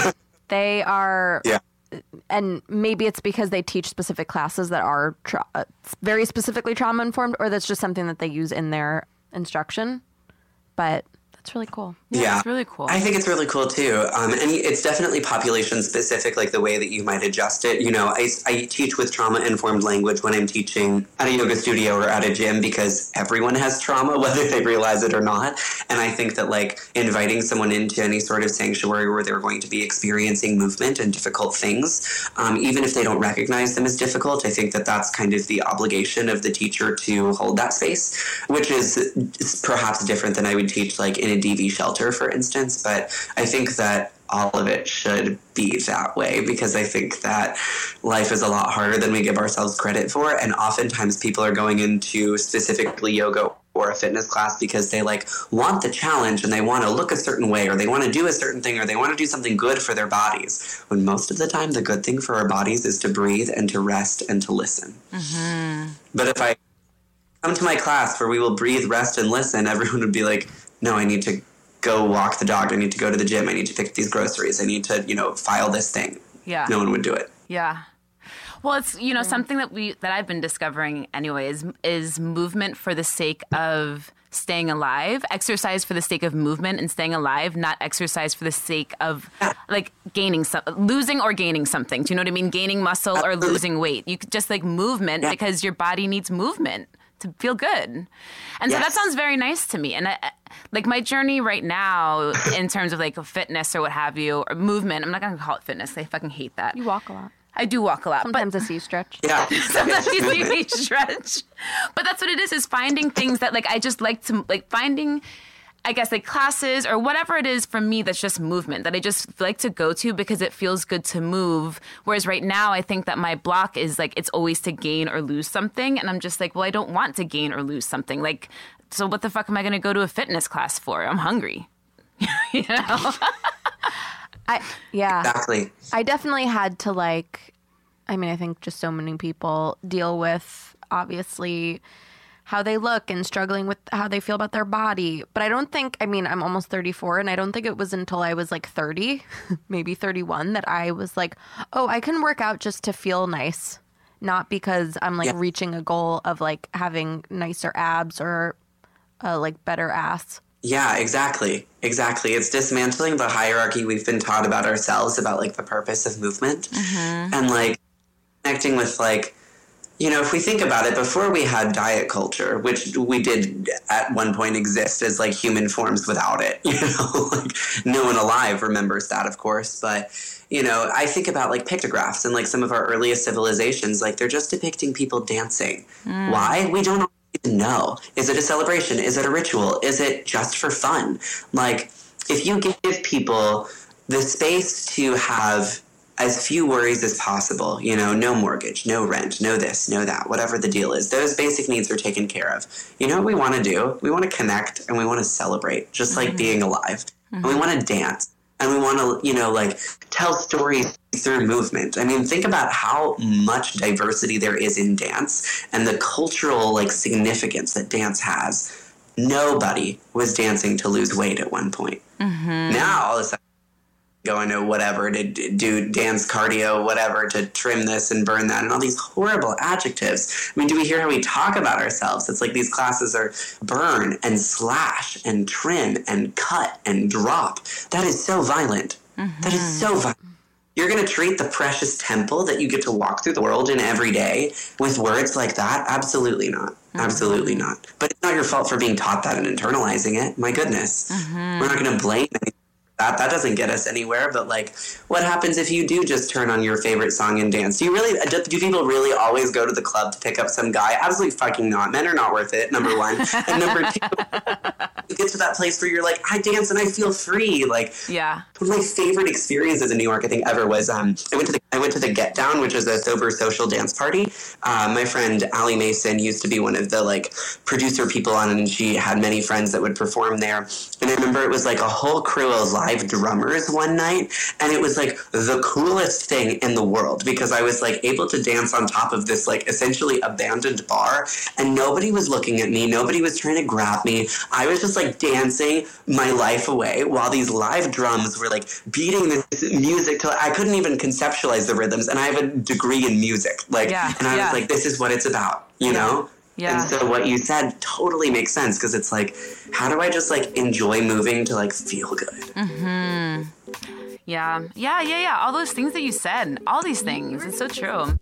they are... Yeah. And maybe it's because they teach specific classes that are tra- very specifically trauma-informed, or that's just something that they use in their instruction. But... It's really cool. Yeah, yeah, it's really cool. I think it's really cool too. Um, and it's definitely population specific, like the way that you might adjust it. You know, I, I teach with trauma-informed language when I'm teaching at a yoga studio or at a gym because everyone has trauma, whether they realize it or not. And I think that like inviting someone into any sort of sanctuary where they're going to be experiencing movement and difficult things, um, even if they don't recognize them as difficult, I think that that's kind of the obligation of the teacher to hold that space, which is perhaps different than I would teach like in a D V shelter, for instance. But I think that all of it should be that way, because I think that life is a lot harder than we give ourselves credit for. And oftentimes people are going into specifically yoga or a fitness class because they like want the challenge and they want to look a certain way, or they want to do a certain thing, or they want to do something good for their bodies. When most of the time the good thing for our bodies is to breathe and to rest and to listen. Mm-hmm. But if I come to my class where we will breathe, rest, and listen, everyone would be like, no, I need to go walk the dog. I need to go to the gym. I need to pick these groceries. I need to, you know, file this thing. Yeah. No one would do it. Yeah. Well, it's, you know, something that we, that I've been discovering anyway is, is movement for the sake of staying alive, exercise for the sake of movement and staying alive, not exercise for the sake of like gaining some, losing or gaining something. Do you know what I mean? Gaining muscle or losing weight. You could just like movement yeah. because your body needs movement to feel good. And yes. so that sounds very nice to me. And I, like my journey right now in terms of like fitness or what have you, or movement, I'm not going to call it fitness. I fucking hate that. You walk a lot. I do walk a lot. Sometimes but, I see you stretch. Yeah. Sometimes you see me stretch. But that's what it is, is finding things that like I just like to, like finding, I guess, like classes or whatever it is for me that's just movement that I just like to go to because it feels good to move. Whereas right now I think that my block is like it's always to gain or lose something. And I'm just like, well, I don't want to gain or lose something. Like, so what the fuck am I going to go to a fitness class for? I'm hungry. You know? I yeah. Exactly. I definitely had to like, I mean, I think just so many people deal with obviously how they look and struggling with how they feel about their body. But I don't think, I mean, I'm almost thirty-four, and I don't think it was until I was like thirty, maybe thirty-one, that I was like, oh, I can work out just to feel nice, not because I'm like yeah. reaching a goal of like having nicer abs or uh, like better ass. Yeah, exactly. Exactly. It's dismantling the hierarchy we've been taught about ourselves, about like the purpose of movement mm-hmm. and like connecting with like, you know, if we think about it, before we had diet culture, which we did at one point exist as like human forms without it, you know, like no one alive remembers that, of course. But, you know, I think about like pictographs and like some of our earliest civilizations, like they're just depicting people dancing. Mm. Why? We don't even know. Is it a celebration? Is it a ritual? Is it just for fun? Like if you give people the space to have as few worries as possible, you know, no mortgage, no rent, no this, no that, whatever the deal is. Those basic needs are taken care of. You know what we want to do? We want to connect and we want to celebrate, just like mm-hmm. being alive. Mm-hmm. And we want to dance and we want to, you know, like tell stories through movement. I mean, think about how much diversity there is in dance and the cultural, like, significance that dance has. Nobody was dancing to lose weight at one point. Mm-hmm. Now, all of a sudden, going to whatever to do dance cardio, whatever to trim this and burn that, and all these horrible adjectives. I mean, do we hear how we talk about ourselves? It's like these classes are burn and slash and trim and cut and drop. That is so violent. Mm-hmm. That is so violent. You're going to treat the precious temple that you get to walk through the world in every day with words like that? Absolutely not. Mm-hmm. Absolutely not. But it's not your fault for being taught that and internalizing it. My goodness. Mm-hmm. We're not going to blame anyone. That, that doesn't get us anywhere, but, like, what happens if you do just turn on your favorite song and dance? Do you really, do, do people really always go to the club to pick up some guy? Absolutely fucking not. Men are not worth it, number one. And number two, you get to that place where you're like, I dance and I feel free. Like, yeah. One of my favorite experiences in New York, I think, ever was, um, I went to the, I went to the Get Down, which is a sober social dance party. Uh, my friend Allie Mason used to be one of the, like, producer people on, and she had many friends that would perform there. And I remember it was, like, a whole crew of live drummers one night, and it was like the coolest thing in the world because I was like able to dance on top of this like essentially abandoned bar, and nobody was looking at me, nobody was trying to grab me. I was just like dancing my life away while these live drums were like beating this music till I couldn't even conceptualize the rhythms, and I have a degree in music, like yeah, and I yeah. was like, this is what it's about, you yeah. know. Yeah. And so what you said totally makes sense because it's like, how do I just like enjoy moving to like feel good? Mm-hmm. Yeah. Yeah, yeah, yeah. All those things that you said, all these things. It's so true.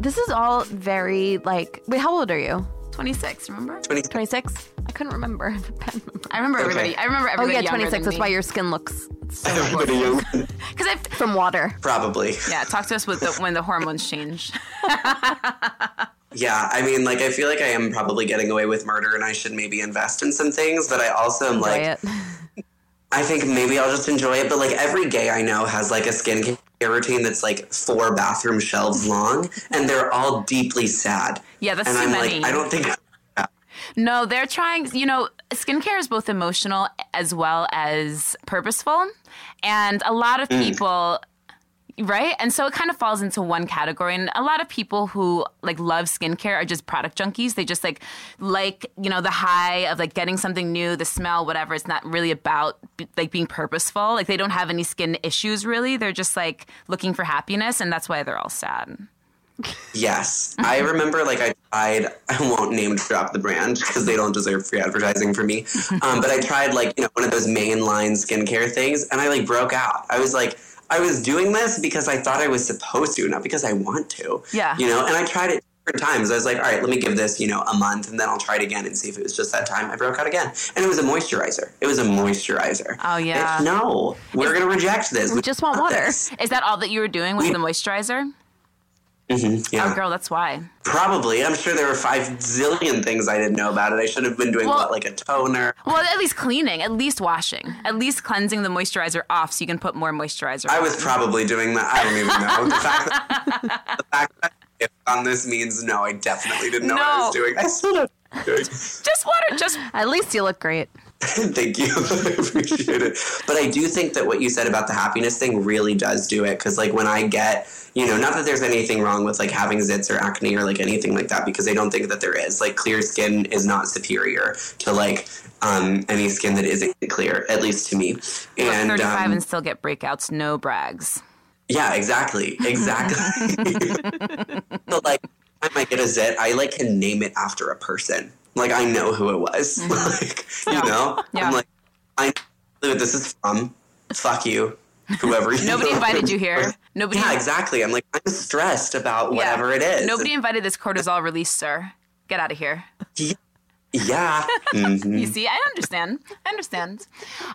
This is all very like, wait, how old are you? twenty-six, remember? twenty-six? I couldn't remember. I remember everybody. Okay. I remember everybody. Oh, yeah, twenty-six. That's me. Why your skin looks so everybody gorgeous. Because I've, from water. Probably. Yeah, talk to us with the, when the hormones change. Yeah, I mean, like, I feel like I am probably getting away with murder and I should maybe invest in some things, but I also am enjoy like, it. I think maybe I'll just enjoy it. But like every gay I know has like a skincare routine that's like four bathroom shelves long and they're all deeply sad. Yeah, that's and too I'm many. Like, I don't think. No, they're trying, you know, skincare is both emotional as well as purposeful. And a lot of people, mm. right? And so it kind of falls into one category. And a lot of people who, like, love skincare are just product junkies. They just, like, like, you know, the high of, like, getting something new, the smell, whatever. It's not really about, like, being purposeful. Like, they don't have any skin issues, really. They're just, like, looking for happiness. And that's why they're all sad. Yes. I remember, like, I tried, I won't name drop the brand because they don't deserve free advertising for me, um, but I tried, like, you know, one of those mainline skincare things, and I, like, broke out. I was, like, I was doing this because I thought I was supposed to, not because I want to. Yeah. You know, and I tried it different times. I was like, all right, let me give this, you know, a month, and then I'll try it again and see if it was just that time. I broke out again. And it was a moisturizer. It was a moisturizer. Oh, yeah. It, no, we're going to reject this. We just want water. This. Is that all that you were doing was we, the moisturizer? Mm-hmm, yeah. Oh, girl, that's why. Probably. I'm sure there were five zillion things I didn't know about it. I should have been doing, well, what, like a toner? Well, at least cleaning, at least washing, at least cleansing the moisturizer off so you can put more moisturizer I on. was probably doing that. I don't even know. The fact that, the fact that I'm on this means no, I definitely didn't know no. what I was doing. I still don't know what I was doing. Just water. Just. At least you look great. Thank you. I appreciate it. But I do think that what you said about the happiness thing really does do it. Because, like, when I get, you know, not that there's anything wrong with, like, having zits or acne or, like, anything like that, because I don't think that there is. Like, clear skin is not superior to, like, um, any skin that isn't clear, at least to me. And look, thirty-five um, and still get breakouts, no brags. Yeah, exactly. Exactly. But, like, I might get a zit. I, like, can name it after a person. Like, I know who it was. Mm-hmm. Like, yeah. You know? Yeah. I'm like, I know what this is from. Fuck you. Whoever you Nobody know. invited you here. Nobody. Yeah, exactly. I'm like, I'm stressed about whatever yeah. it is. Nobody invited this cortisol release, sir. Get out of here. Yeah. Yeah. Mm-hmm. You see, I understand. I understand.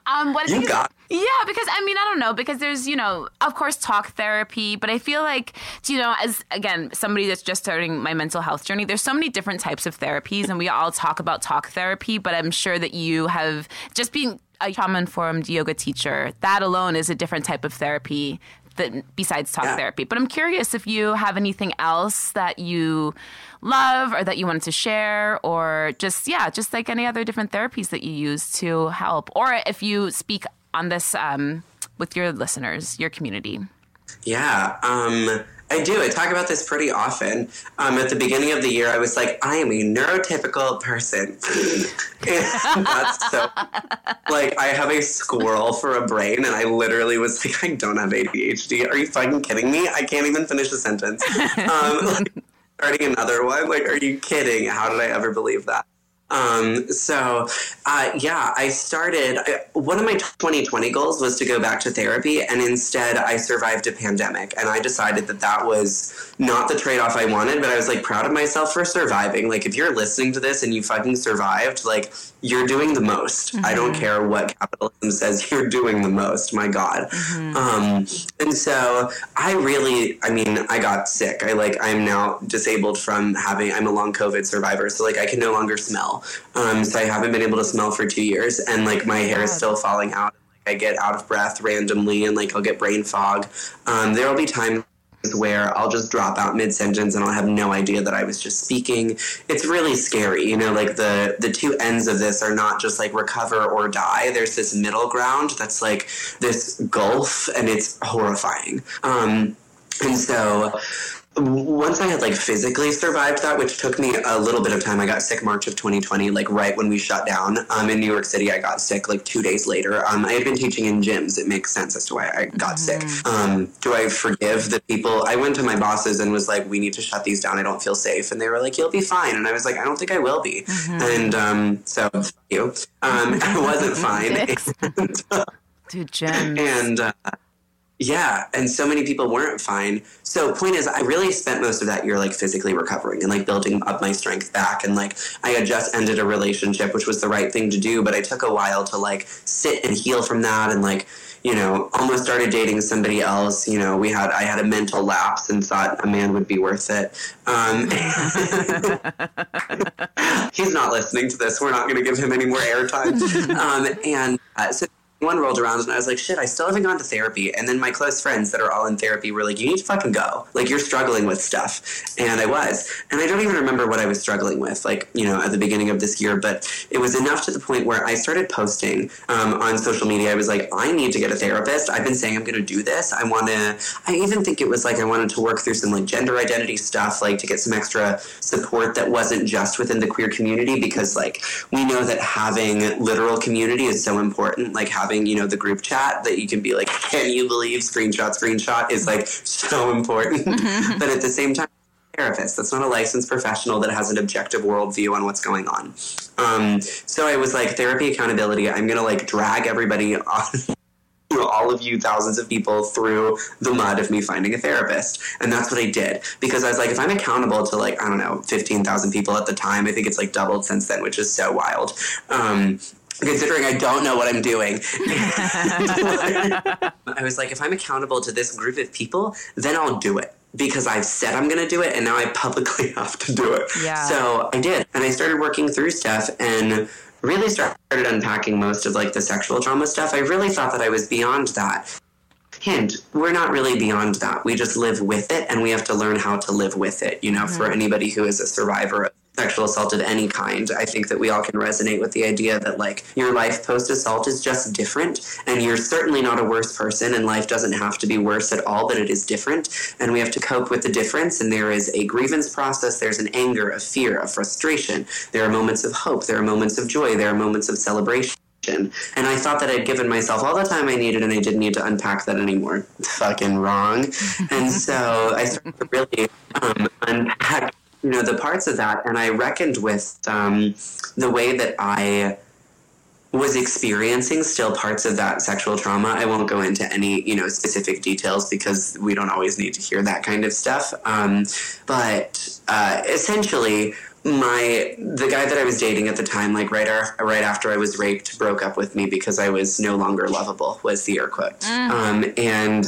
Um, what you got. Yeah, because, I mean, I don't know, because there's, you know, of course, talk therapy, but I feel like, you know, as, again, somebody that's just starting my mental health journey, there's so many different types of therapies, and we all talk about talk therapy, but I'm sure that you have, just being a trauma-informed yoga teacher, that alone is a different type of therapy that, besides talk yeah. therapy. But I'm curious if you have anything else that you love or that you wanted to share, or just, yeah, just like any other different therapies that you use to help, or if you speak on this um, with your listeners, your community. Yeah, um, I do. I talk about this pretty often. Um, at the beginning of the year, I was like, I am a neurotypical person. And that's so, like, I have a squirrel for a brain, and I literally was like, I don't have A D H D. Are you fucking kidding me? I can't even finish a sentence. Um, like, starting another one? Like, are you kidding? How did I ever believe that? Um, so, uh, yeah, I started, I, one of my twenty twenty goals was to go back to therapy, and instead I survived a pandemic, and I decided that that was not the trade-off I wanted, but I was, like, proud of myself for surviving. Like, if you're listening to this and you fucking survived, like, you're doing the most. Mm-hmm. I don't care what capitalism says, you're doing the most, my God. Mm-hmm. Um, and so I really, I mean, I got sick. I, like, I'm now disabled from having, I'm a long COVID survivor, so, like, I can no longer smell. Um, so I haven't been able to smell for two years, and, like, my hair is still falling out. Like, I get out of breath randomly, and, like, I'll get brain fog. Um, there will be times where I'll just drop out mid-sentence, and I'll have no idea that I was just speaking. It's really scary, you know, like, the, the two ends of this are not just, like, recover or die. There's this middle ground that's, like, this gulf, and it's horrifying. Um, and so... Once I had, like, physically survived that, which took me a little bit of time. I got sick March of twenty twenty, like, right when we shut down. Um, in New York City, I got sick, like, two days later. Um, I had been teaching in gyms. It makes sense as to why I got mm-hmm. sick. Um, do I forgive the people? I went to my bosses and was like, we need to shut these down. I don't feel safe. And they were like, you'll be fine. And I was like, I don't think I will be. Mm-hmm. And um, so, fuck you. Um, I wasn't fine. And, uh, Dude, gyms. And... Uh, Yeah, and so many people weren't fine. So point is, I really spent most of that year, like, physically recovering and, like, building up my strength back. And, like, I had just ended a relationship, which was the right thing to do, but I took a while to, like, sit and heal from that and, like, you know, almost started dating somebody else. You know, we had, I had a mental lapse and thought a man would be worth it. Um, he's not listening to this. We're not going to give him any more airtime. um, and uh, so one rolled around and I was like, shit, I still haven't gone to therapy. And then my close friends that are all in therapy were like, you need to fucking go. Like, you're struggling with stuff. And I was. And I don't even remember what I was struggling with, like, you know, at the beginning of this year. But it was enough to the point where I started posting um, on social media. I was like, I need to get a therapist. I've been saying I'm going to do this. I want to, I even think it was like I wanted to work through some, like, gender identity stuff, like, to get some extra support that wasn't just within the queer community, because, like, we know that having literal community is so important. Like, having Having, you know, the group chat that you can be like, can you believe screenshot, screenshot is, like, so important. But at the same time, therapist, that's not a licensed professional that has an objective worldview on what's going on. Um, so I was like, therapy accountability, I'm going to, like, drag everybody off. All of you thousands of people through the mud of me finding a therapist. And that's what I did, because I was like, if I'm accountable to, like, I don't know, fifteen thousand people at the time, I think it's, like, doubled since then, which is so wild. Um, Considering I don't know what I'm doing. I was like, if I'm accountable to this group of people, then I'll do it, because I've said I'm going to do it, and now I publicly have to do it. Yeah. So I did. And I started working through stuff and really started unpacking most of, like, the sexual trauma stuff. I really thought that I was beyond that. Hint, we're not really beyond that. We just live with it, and we have to learn how to live with it, you know, mm-hmm. for anybody who is a survivor of sexual assault of any kind. I think that we all can resonate with the idea that, like, your life post-assault is just different, and you're certainly not a worse person, and life doesn't have to be worse at all, but it is different, and we have to cope with the difference, and there is a grievance process, there's an anger, a fear, a frustration, there are moments of hope, there are moments of joy, there are moments of celebration. And I thought that I'd given myself all the time I needed, and I didn't need to unpack that anymore. Fucking wrong. And so I started to really um, unpack, you know, the parts of that, and I reckoned with um, the way that I was experiencing still parts of that sexual trauma. I won't go into any, you know, specific details, because we don't always need to hear that kind of stuff. Um, but uh, essentially, my the guy that I was dating at the time, like, right, ar- right after I was raped, broke up with me because I was no longer lovable, was the air quote. Mm. Um, and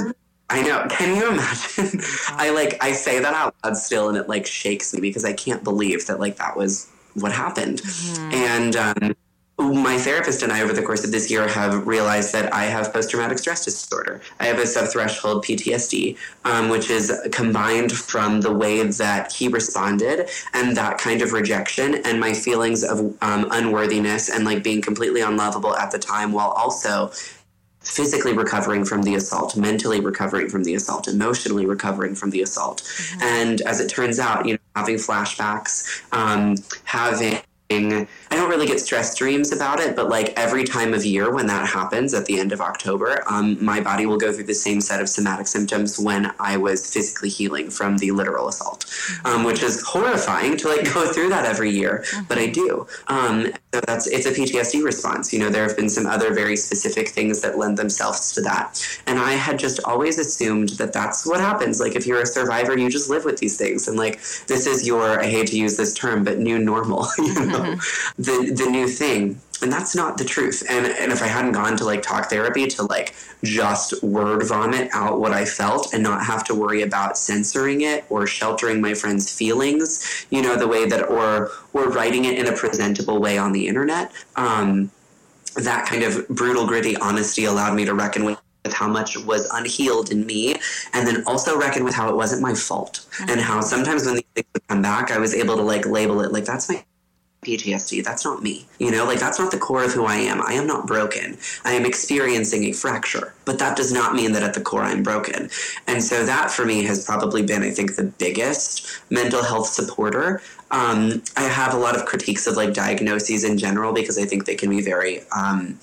I know. Can you imagine? I, like, I say that out loud still, and it, like, shakes me, because I can't believe that, like, that was what happened. Mm. And um, my therapist and I, over the course of this year, have realized that I have post-traumatic stress disorder. I have a subthreshold P T S D, um, which is combined from the way that he responded and that kind of rejection and my feelings of um, unworthiness and, like, being completely unlovable at the time, while also physically recovering from the assault, mentally recovering from the assault, emotionally recovering from the assault. Mm-hmm. And as it turns out, you know, having flashbacks, um, having... I don't really get stress dreams about it, but, like, every time of year when that happens at the end of October, um, my body will go through the same set of somatic symptoms when I was physically healing from the literal assault, um, which is horrifying to, like, go through that every year, but I do. Um, so that's, it's a P T S D response. You know, there have been some other very specific things that lend themselves to that. And I had just always assumed that that's what happens. Like, if you're a survivor, you just live with these things. And, like, this is your, I hate to use this term, but new normal, you know? Mm-hmm. The the new thing. And that's not the truth. And and if I hadn't gone to, like, talk therapy to, like, just word vomit out what I felt and not have to worry about censoring it or sheltering my friends' feelings, you know, the way that or or writing it in a presentable way on the internet, um, that kind of brutal, gritty honesty allowed me to reckon with how much was unhealed in me, and then also reckon with how it wasn't my fault, mm-hmm. and how sometimes when these things would come back, I was able to, like, label it like, that's my P T S D. That's not me. You know, like, that's not the core of who I am. I am not broken. I am experiencing a fracture, but that does not mean that at the core I'm broken. And so that for me has probably been, I think, the biggest mental health supporter. Um, I have a lot of critiques of, like, diagnoses in general, because I think they can be very, um,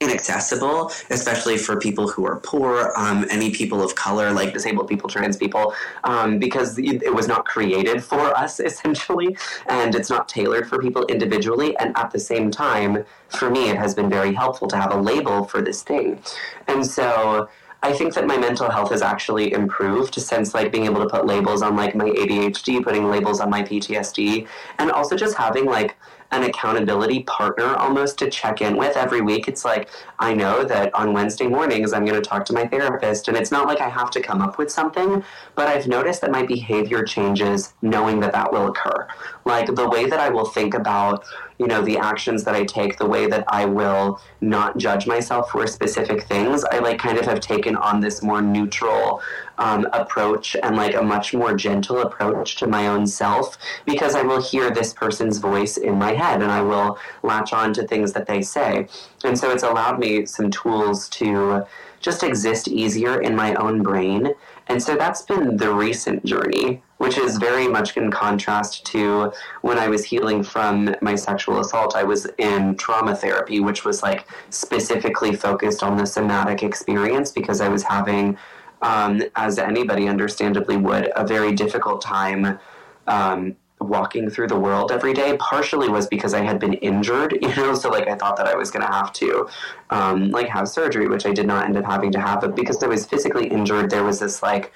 inaccessible, especially for people who are poor, um, any people of color, like disabled people, trans people, um, because it was not created for us, essentially, and it's not tailored for people individually. And at the same time, for me, it has been very helpful to have a label for this thing. And so I think that my mental health has actually improved since, like, being able to put labels on, like, my A D H D, putting labels on my P T S D, and also just having, like, an accountability partner almost to check in with every week. It's like, I know that on Wednesday mornings I'm going to talk to my therapist, and it's not like I have to come up with something, but I've noticed that my behavior changes knowing that that will occur. Like, the way that I will think about, you know, the actions that I take, the way that I will not judge myself for specific things, I, like, kind of have taken on this more neutral um, approach and, like, a much more gentle approach to my own self, because I will hear this person's voice in my head and I will latch on to things that they say. And so it's allowed me some tools to just exist easier in my own brain. And so that's been the recent journey, which is very much in contrast to when I was healing from my sexual assault. I was in trauma therapy, which was, like, specifically focused on the somatic experience, because I was having, um, as anybody understandably would, a very difficult time um, walking through the world every day. Partially was because I had been injured, you know, so, like, I thought that I was going to have to, um, like, have surgery, which I did not end up having to have. But because I was physically injured, there was this, like,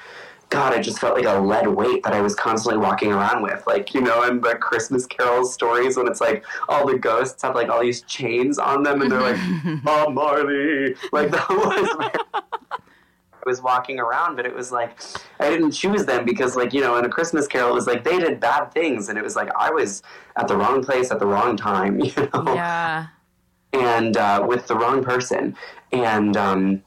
God, I just felt like a lead weight that I was constantly walking around with. Like, you know, in the Christmas Carol stories when it's like all the ghosts have, like, all these chains on them and they're like, oh, Marty. Like, that was my... I was walking around, but it was like, I didn't choose them because, like, you know, in A Christmas Carol, it was like, they did bad things. And it was like, I was at the wrong place at the wrong time, you know? Yeah. And uh, with the wrong person. And um,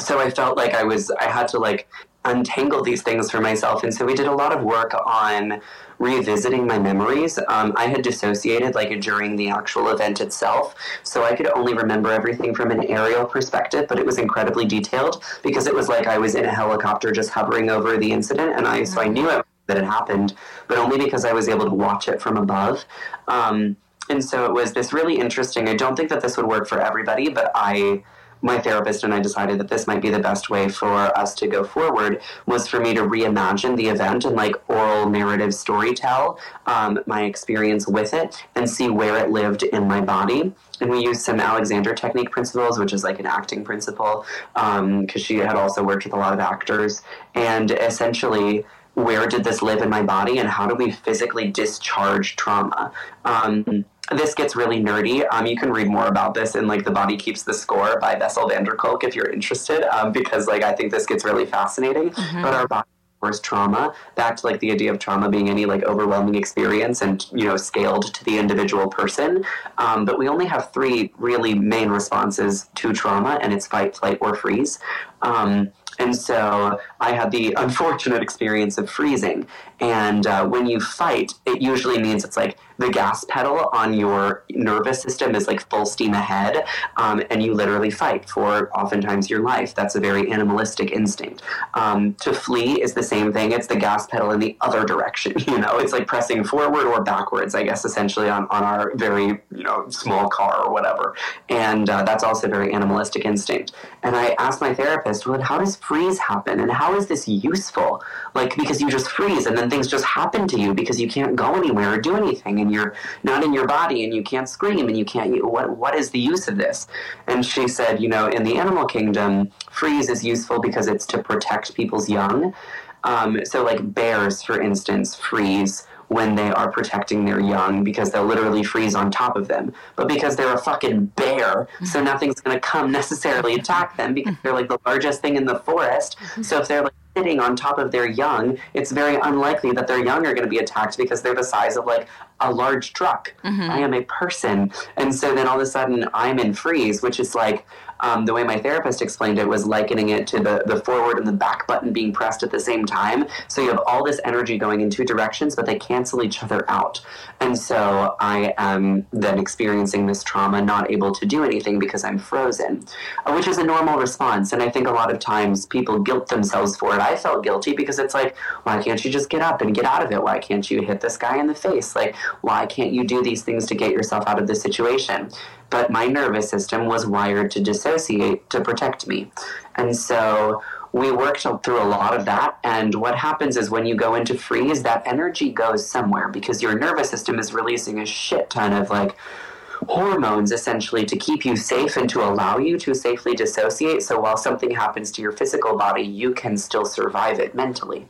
so I felt like I was, I had to, like, untangle these things for myself. And so we did a lot of work on revisiting my memories. Um, I had dissociated, like, during the actual event itself, so I could only remember everything from an aerial perspective, but it was incredibly detailed because it was like I was in a helicopter just hovering over the incident, and I so I knew it, that it happened, but only because I was able to watch it from above. Um, and so it was this really interesting, I don't think that this would work for everybody, but I... my therapist and I decided that this might be the best way for us to go forward, was for me to reimagine the event and, like, oral narrative storytell um, my experience with it and see where it lived in my body. And we used some Alexander Technique principles, which is, like, an acting principle, because um, she had also worked with a lot of actors. And essentially, where did this live in my body and how do we physically discharge trauma? Um This gets really nerdy. Um, you can read more about this in, like, The Body Keeps the Score by Bessel van der Kolk if you're interested, um, because, like, I think this gets really fascinating. Mm-hmm. But our body stores trauma, back to, like, the idea of trauma being any, like, overwhelming experience and, you know, scaled to the individual person. Um, but we only have three really main responses to trauma, and it's fight, flight, or freeze. Um, and so I had the unfortunate experience of freezing. And uh, when you fight, it usually means it's, like, the gas pedal on your nervous system is, like, full steam ahead, um, and you literally fight for oftentimes your life. That's a very animalistic instinct. Um, to flee is the same thing. It's the gas pedal in the other direction, you know? It's, like, pressing forward or backwards, I guess, essentially on, on our very, you know, small car or whatever. And uh, that's also very animalistic instinct. And I asked my therapist, well, how does freeze happen? And how is this useful? Like, because you just freeze and then things just happen to you because you can't go anywhere or do anything. And you're not in your body and you can't scream and you can't, what, what is the use of this? And she said, you know, in the animal kingdom, freeze is useful because it's to protect people's young. Um, so like bears, for instance, freeze when they are protecting their young because they'll literally freeze on top of them. But because they're a fucking bear, so nothing's going to come necessarily attack them because they're like the largest thing in the forest. So if they're like sitting on top of their young, it's very unlikely that their young are going to be attacked because they're the size of like a large truck. Mm-hmm. I am a person. And so then all of a sudden I'm in freeze, which is like, um, the way my therapist explained it was likening it to the, the forward and the back button being pressed at the same time. So you have all this energy going in two directions, but they cancel each other out. And so I am then experiencing this trauma, not able to do anything because I'm frozen, which is a normal response. And I think a lot of times people guilt themselves for it. I felt guilty because it's like, why can't you just get up and get out of it? Why can't you hit this guy in the face? Like, why can't you do these things to get yourself out of the situation? But my nervous system was wired to dissociate to protect me. And so we worked through a lot of that. And what happens is when you go into freeze, that energy goes somewhere because your nervous system is releasing a shit ton of like hormones, essentially, to keep you safe and to allow you to safely dissociate. So while something happens to your physical body, you can still survive it mentally.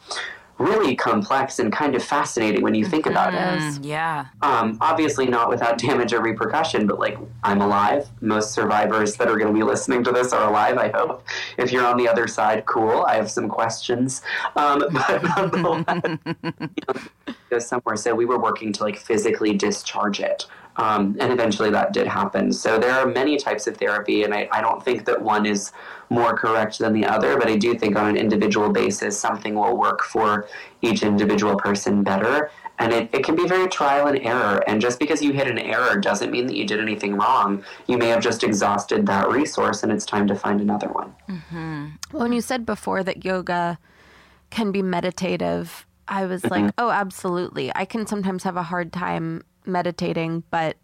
Really complex and kind of fascinating when you think mm-hmm. about it. Yeah. Um, obviously not without damage or repercussion, but like, I'm alive. Most survivors that are going to be listening to this are alive, I hope. If you're on the other side, cool. I have some questions. Um, but nonetheless, you know, go somewhere. So we were working to like physically discharge it. Um, and eventually that did happen. So there are many types of therapy, and I, I don't think that one is more correct than the other, but I do think on an individual basis, something will work for each individual person better. And it, it can be very trial and error. And just because you hit an error doesn't mean that you did anything wrong. You may have just exhausted that resource, and it's time to find another one. Mm-hmm. Well, when you said before that yoga can be meditative, I was mm-hmm. like, oh, absolutely. I can sometimes have a hard time meditating, but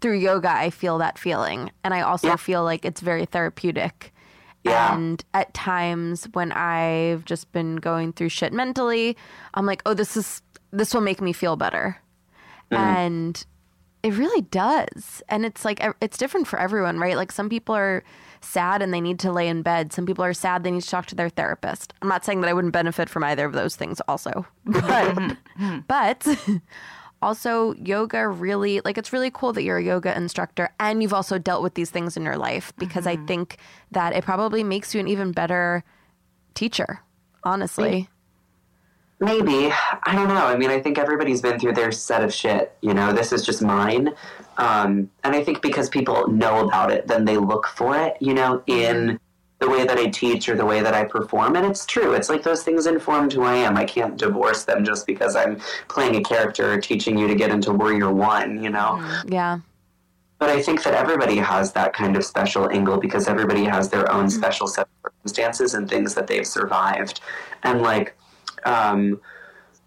through yoga I feel that feeling, and I also yeah. feel like it's very therapeutic. Yeah. And at times when I've just been going through shit mentally, I'm like, oh, this is this will make me feel better. Mm-hmm. And it really does. And it's like, it's different for everyone, right? Like, some people are sad and they need to lay in bed. Some people are sad, they need to talk to their therapist. I'm not saying that I wouldn't benefit from either of those things also, but but also, yoga really, like, it's really cool that you're a yoga instructor and you've also dealt with these things in your life, because mm-hmm. I think that it probably makes you an even better teacher, honestly. Maybe. I don't know. I mean, I think everybody's been through their set of shit. You know, this is just mine. Um, and I think because people know about it, then they look for it, you know, in the way that I teach or the way that I perform. And it's true. It's like, those things informed who I am. I can't divorce them just because I'm playing a character or teaching you to get into Warrior One, you know? Yeah. But I think that everybody has that kind of special angle, because everybody has their own mm-hmm. special set of circumstances and things that they've survived. And like, um,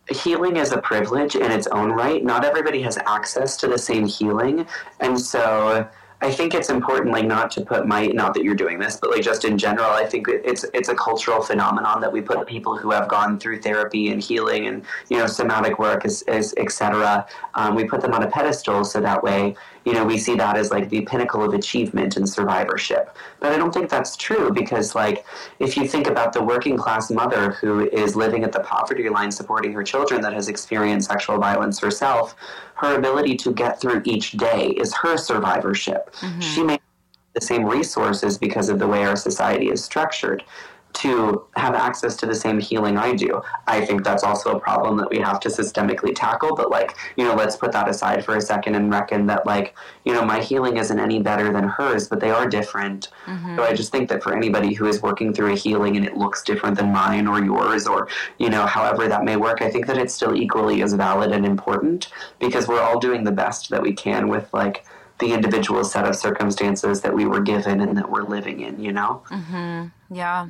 healing is a privilege in its own right. Not everybody has access to the same healing. And so I think it's important, like, not to put my, not that you're doing this, but like, just in general, I think it's it's a cultural phenomenon that we put people who have gone through therapy and healing and, you know, somatic work, is, is et cetera, um, we put them on a pedestal, so that way, you know, we see that as like the pinnacle of achievement and survivorship. But I don't think that's true, because like, if you think about the working class mother who is living at the poverty line supporting her children that has experienced sexual violence herself, her ability to get through each day is her survivorship. Mm-hmm. She may have the same resources because of the way our society is structured to have access to the same healing I do. I think that's also a problem that we have to systemically tackle, but like, you know, let's put that aside for a second and reckon that like, you know, my healing isn't any better than hers, but they are different. Mm-hmm. So I just think that for anybody who is working through a healing and it looks different than mine or yours, or, you know, however that may work, I think that it's still equally as valid and important, because we're all doing the best that we can with like the individual set of circumstances that we were given and that we're living in, you know? Mm-hmm. Yeah.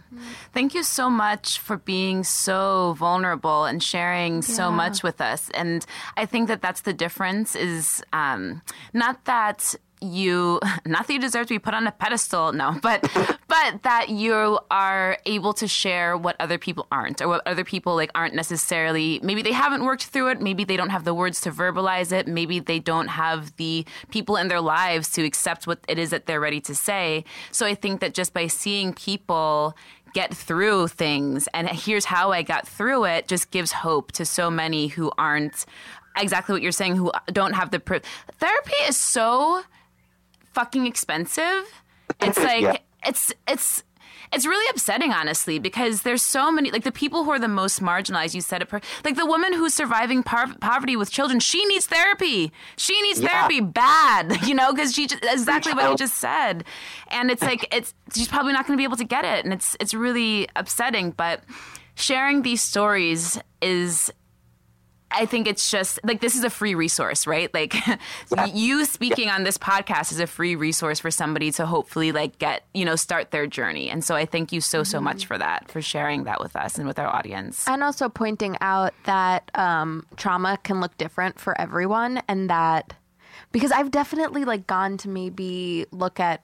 Thank you so much for being so vulnerable and sharing yeah. so much with us. And I think that that's the difference, is um, not that you, not that you deserve to be put on a pedestal, no, but but that you are able to share what other people aren't, or what other people like aren't necessarily, maybe they haven't worked through it, maybe they don't have the words to verbalize it, maybe they don't have the people in their lives to accept what it is that they're ready to say. So I think that just by seeing people get through things, and here's how I got through it, just gives hope to so many who aren't exactly what you're saying, who don't have the proof. Therapy is so fucking expensive. It's like yeah. it's it's it's really upsetting, honestly, because there's so many, like, the people who are the most marginalized, you said it, per- like the woman who's surviving par- poverty with children, she needs therapy. She needs yeah. therapy bad, you know, because she just, exactly what you just said. And it's like, it's she's probably not going to be able to get it, and it's it's really upsetting. But sharing these stories is, I think it's just, like, this is a free resource, right? Like, yeah. you speaking yeah. on this podcast is a free resource for somebody to hopefully, like, get, you know, start their journey. And so I thank you so, mm-hmm. so much for that, for sharing that with us and with our audience. And also pointing out that um, trauma can look different for everyone, and that, because I've definitely, like, gone to maybe look at,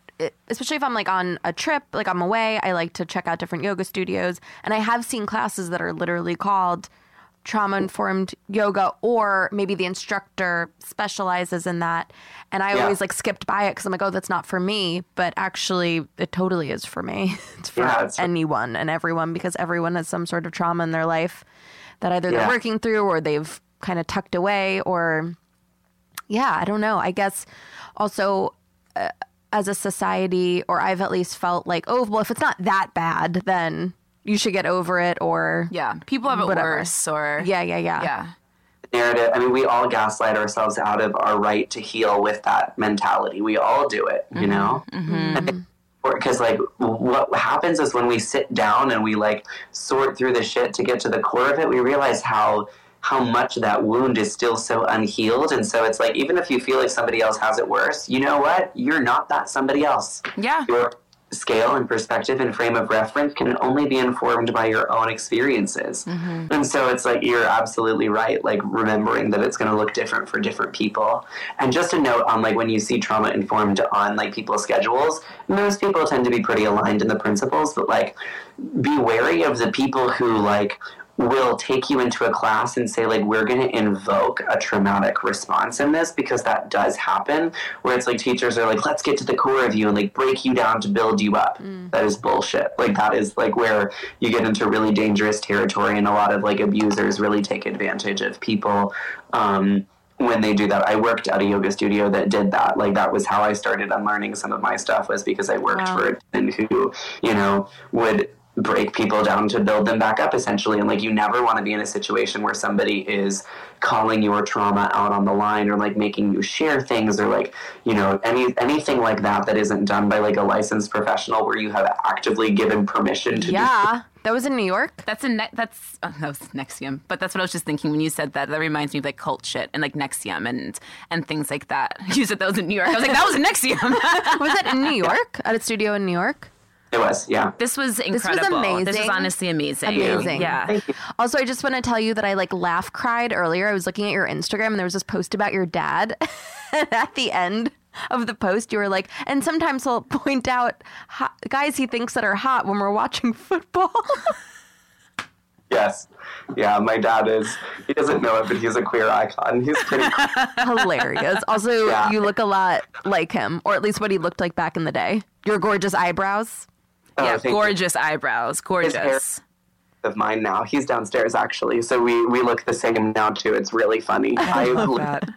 especially if I'm, like, on a trip, like, I'm away, I like to check out different yoga studios. And I have seen classes that are literally called trauma-informed yoga, or maybe the instructor specializes in that. And I yeah. always like skipped by it because I'm like, oh, that's not for me. But actually, it totally is for me. It's for yeah, it's anyone and everyone, because everyone has some sort of trauma in their life that either yeah. they're working through or they've kind of tucked away, or yeah, I don't know. I guess also uh, as a society, or I've at least felt like, oh, well, if it's not that bad, then you should get over it, or yeah, people have it whatever. worse, or yeah, yeah, yeah, yeah. Narrative. I mean, we all gaslight ourselves out of our right to heal with that mentality. We all do it, mm-hmm. you know. Mm-hmm. Because like, what happens is when we sit down and we like sort through the shit to get to the core of it, we realize how how much that wound is still so unhealed. And so it's like, even if you feel like somebody else has it worse, you know what? You're not that somebody else. Yeah. You're scale and perspective and frame of reference can only be informed by your own experiences. Mm-hmm. And so it's like, you're absolutely right. Like remembering that it's going to look different for different people. And just a note on like, when you see trauma informed on like people's schedules, most people tend to be pretty aligned in the principles, but like be wary of the people who like will take you into a class and say like, we're going to invoke a traumatic response in this, because that does happen, where it's like teachers are like, let's get to the core of you and like break you down to build you up. Mm. That is bullshit. Like that is like where you get into really dangerous territory, and a lot of like abusers really take advantage of people um, when they do that. I worked at a yoga studio that did that. Like that was how I started unlearning some of my stuff, was because I worked wow. for a person who, you know, would break people down to build them back up, essentially. And like, you never want to be in a situation where somebody is calling your trauma out on the line, or like making you share things, or like, you know, any anything like that that isn't done by like a licensed professional, where you have actively given permission to yeah do- that was in New York. That's in ne- that's oh, that was N X I V M, but that's what I was just thinking when you said that. That reminds me of like cult shit and like N X I V M and and things like that. You said that was in New York. I was like, that was in N X I V M. Was that in New York, at a studio in New York? It was, yeah. This was incredible. This was amazing. This was honestly amazing. Amazing. Yeah. Also, I just want to tell you that I like laugh cried earlier. I was looking at your Instagram and there was this post about your dad. And at the end of the post, you were like, and sometimes he'll point out hot guys he thinks that are hot when we're watching football. Yes. Yeah, my dad is, he doesn't know it, but he's a queer icon. He's pretty cool. Hilarious. Also, yeah. You look a lot like him, or at least what he looked like back in the day. Your gorgeous eyebrows. Oh, yeah, gorgeous you. eyebrows, gorgeous. His hair of mine now. He's downstairs, actually, so we, we look the same now, too. It's really funny. I, I love looked that.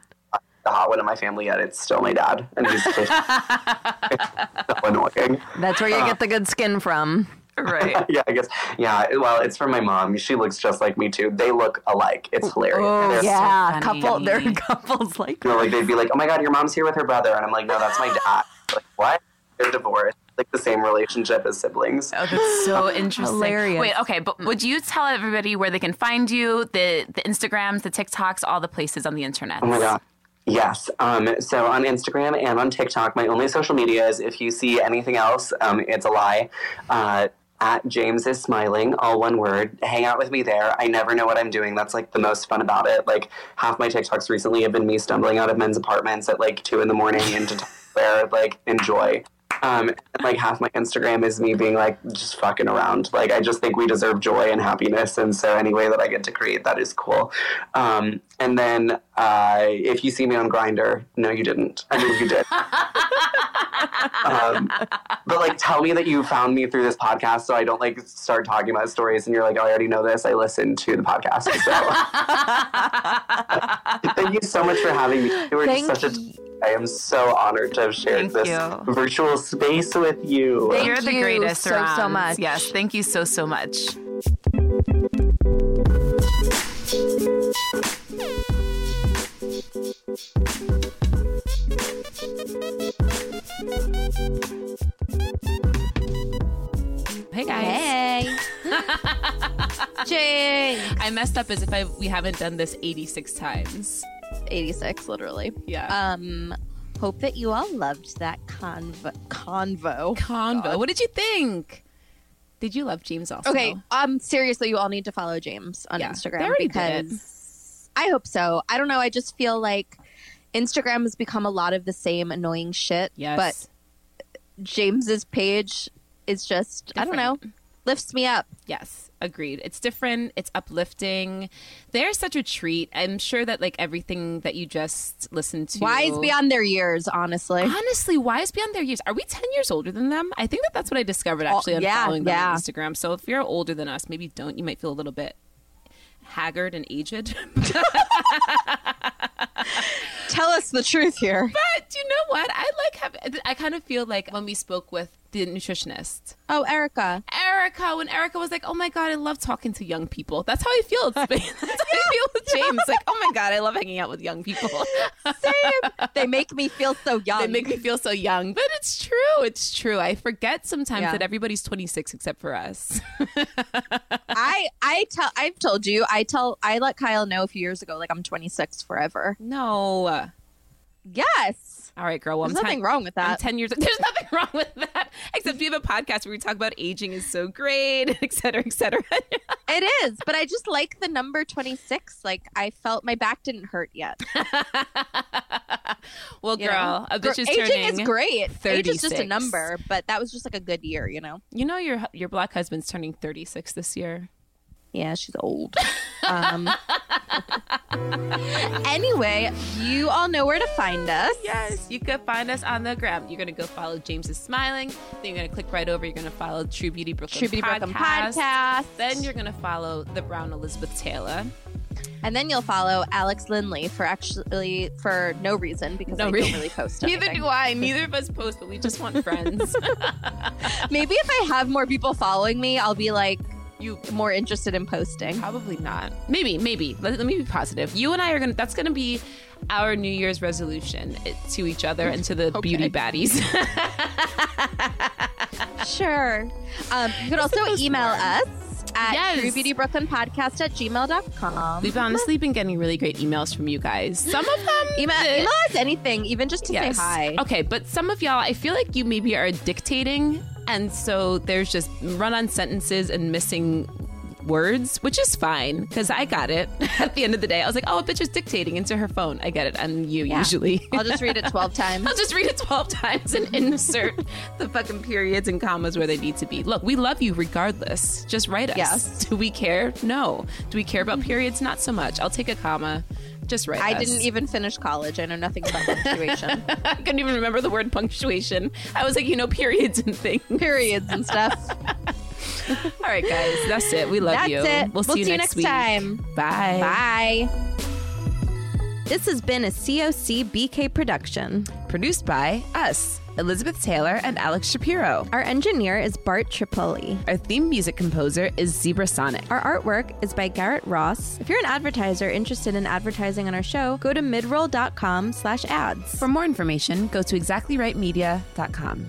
The hot one in my family, yet it's still my dad, and he's just so annoying. That's where you uh, get the good skin from. Right. Yeah, I guess. Yeah, well, it's from my mom. She looks just like me, too. They look alike. It's hilarious. Oh, yeah. So couple, they're couples like you know, like they'd be like, oh, my God, your mom's here with her brother. And I'm like, no, that's my dad. Like, what? They're divorced. Like the same relationship as siblings. Oh, that's so interesting. Hilarious. Wait, okay, but would you tell everybody where they can find you, the the Instagrams, the TikToks, all the places on the internet? Oh my God. Yes. Um, so on Instagram and on TikTok, my only social media is, if you see anything else, um, it's a lie. Uh, At James is smiling, all one word. Hang out with me there. I never know what I'm doing. That's like the most fun about it. Like half my TikToks recently have been me stumbling out of men's apartments at like two in the morning into t- where like enjoy. Um, and, like half my Instagram is me being like just fucking around. Like I just think we deserve joy and happiness, and so any way that I get to create that is cool. Um, and then uh, if you see me on Grindr, no, you didn't. I mean, you did. um, but like, tell me that you found me through this podcast, so I don't like start talking about stories, and you're like, oh, I already know this. I listened to the podcast. So thank you so much for having me. You were thank just such a. T- I am so honored to have shared thank this you. virtual space with you. Thank You're you the greatest so, around. so much. Yes, thank you so, so much. Hey, guys. Hey. Jinx. I messed up as if I we haven't done this eighty-six times. eighty-six literally. Yeah. Um, hope that you all loved that convo. Convo. Convo. God. What did you think? Did you love James also? Okay. Um. Seriously, you all need to follow James on yeah, Instagram because did. I hope so. I don't know. I just feel like Instagram has become a lot of the same annoying shit. Yes. But James's page is just different. I don't know. lifts me up. Yes, agreed. It's different. It's uplifting. They're such a treat. I'm sure that like everything that you just listened to. Wise beyond their years, honestly. Honestly, wise beyond their years. Are we ten years older than them? I think that that's what I discovered actually oh, on yeah, following them yeah. on Instagram. So if you're older than us, maybe don't. You might feel a little bit haggard and aged. Tell us the truth here. But you know what? I like have. I kind of feel like when we spoke with the nutritionist. Oh, Erica. Erica. When Erica was like, "Oh my God, I love talking to young people." That's how I feel. It's been, that's yeah. how I feel with James. Like, oh my God, I love hanging out with young people. Same. They make me feel so young. They make me feel so young. But it's true. It's true. I forget sometimes yeah. that everybody's twenty-six except for us. I I tell I've told you I tell I let Kyle know a few years ago like I'm twenty-six forever. No. Yes. All right, girl. Well, there's I'm nothing ten, wrong with that. I'm ten years. There's nothing wrong with that. Except we have a podcast where we talk about aging is so great, et cetera, et cetera. It is. But I just like the number twenty-six. Like I felt my back didn't hurt yet. Well, you girl, a bitch is aging turning. Aging is great. thirty-six. Age is just a number, but that was just like a good year, you know? You know, your, your black husband's turning thirty-six this year. Yeah, she's old. Um, anyway, you all know where to find us. Yes, you could find us on the gram. You're going to go follow James is Smiling. Then you're going to click right over. You're going to follow True Beauty Brooklyn True Beauty Podcast. Brooklyn Podcast. Then you're going to follow The Brown Elizabeth Taylor. And then you'll follow Alex Lindley for actually for no reason because no I reason. don't really post anything. Neither do I. Neither of us post, but we just want friends. Maybe if I have more people following me, I'll be like, you more interested in posting? Probably not. Maybe, maybe. Let, let me be positive. You and I are going to, that's going to be our New Year's resolution it, to each other and to the okay. beauty baddies. Sure. Um, you could that's also email smart. us at yes. truebeautybrooklynpodcast at gmail dot com. We've honestly been getting really great emails from you guys. Some of them. email, email us anything, even just to yes. say hi. Okay, but some of y'all, I feel like you maybe are dictating. And so there's just run-on sentences and missing words, which is fine, because I got it at the end of the day. I was like, oh, a bitch is dictating into her phone. I get it. I'm you, yeah. usually. I'll just read it twelve times. I'll just read it twelve times and insert the fucking periods and commas where they need to be. Look, we love you regardless. Just write us. Yes. Do we care? No. Do we care about periods? Not so much. I'll take a comma. Just right. I us. didn't even finish college. I know nothing about punctuation. I couldn't even remember the word punctuation. I was like, you know, periods and things. Periods and stuff. All right, guys. That's it. We love that's you. It. We'll, we'll see you see next, next week. time. Bye. Bye. This has been a C O C B K production. Produced by us, Elizabeth Taylor and Alex Shapiro. Our engineer is Bart Tripoli. Our theme music composer is Zebra Sonic. Our artwork is by Garrett Ross. If you're an advertiser interested in advertising on our show, go to midroll dot com slash ads. For more information, go to exactly right media dot com.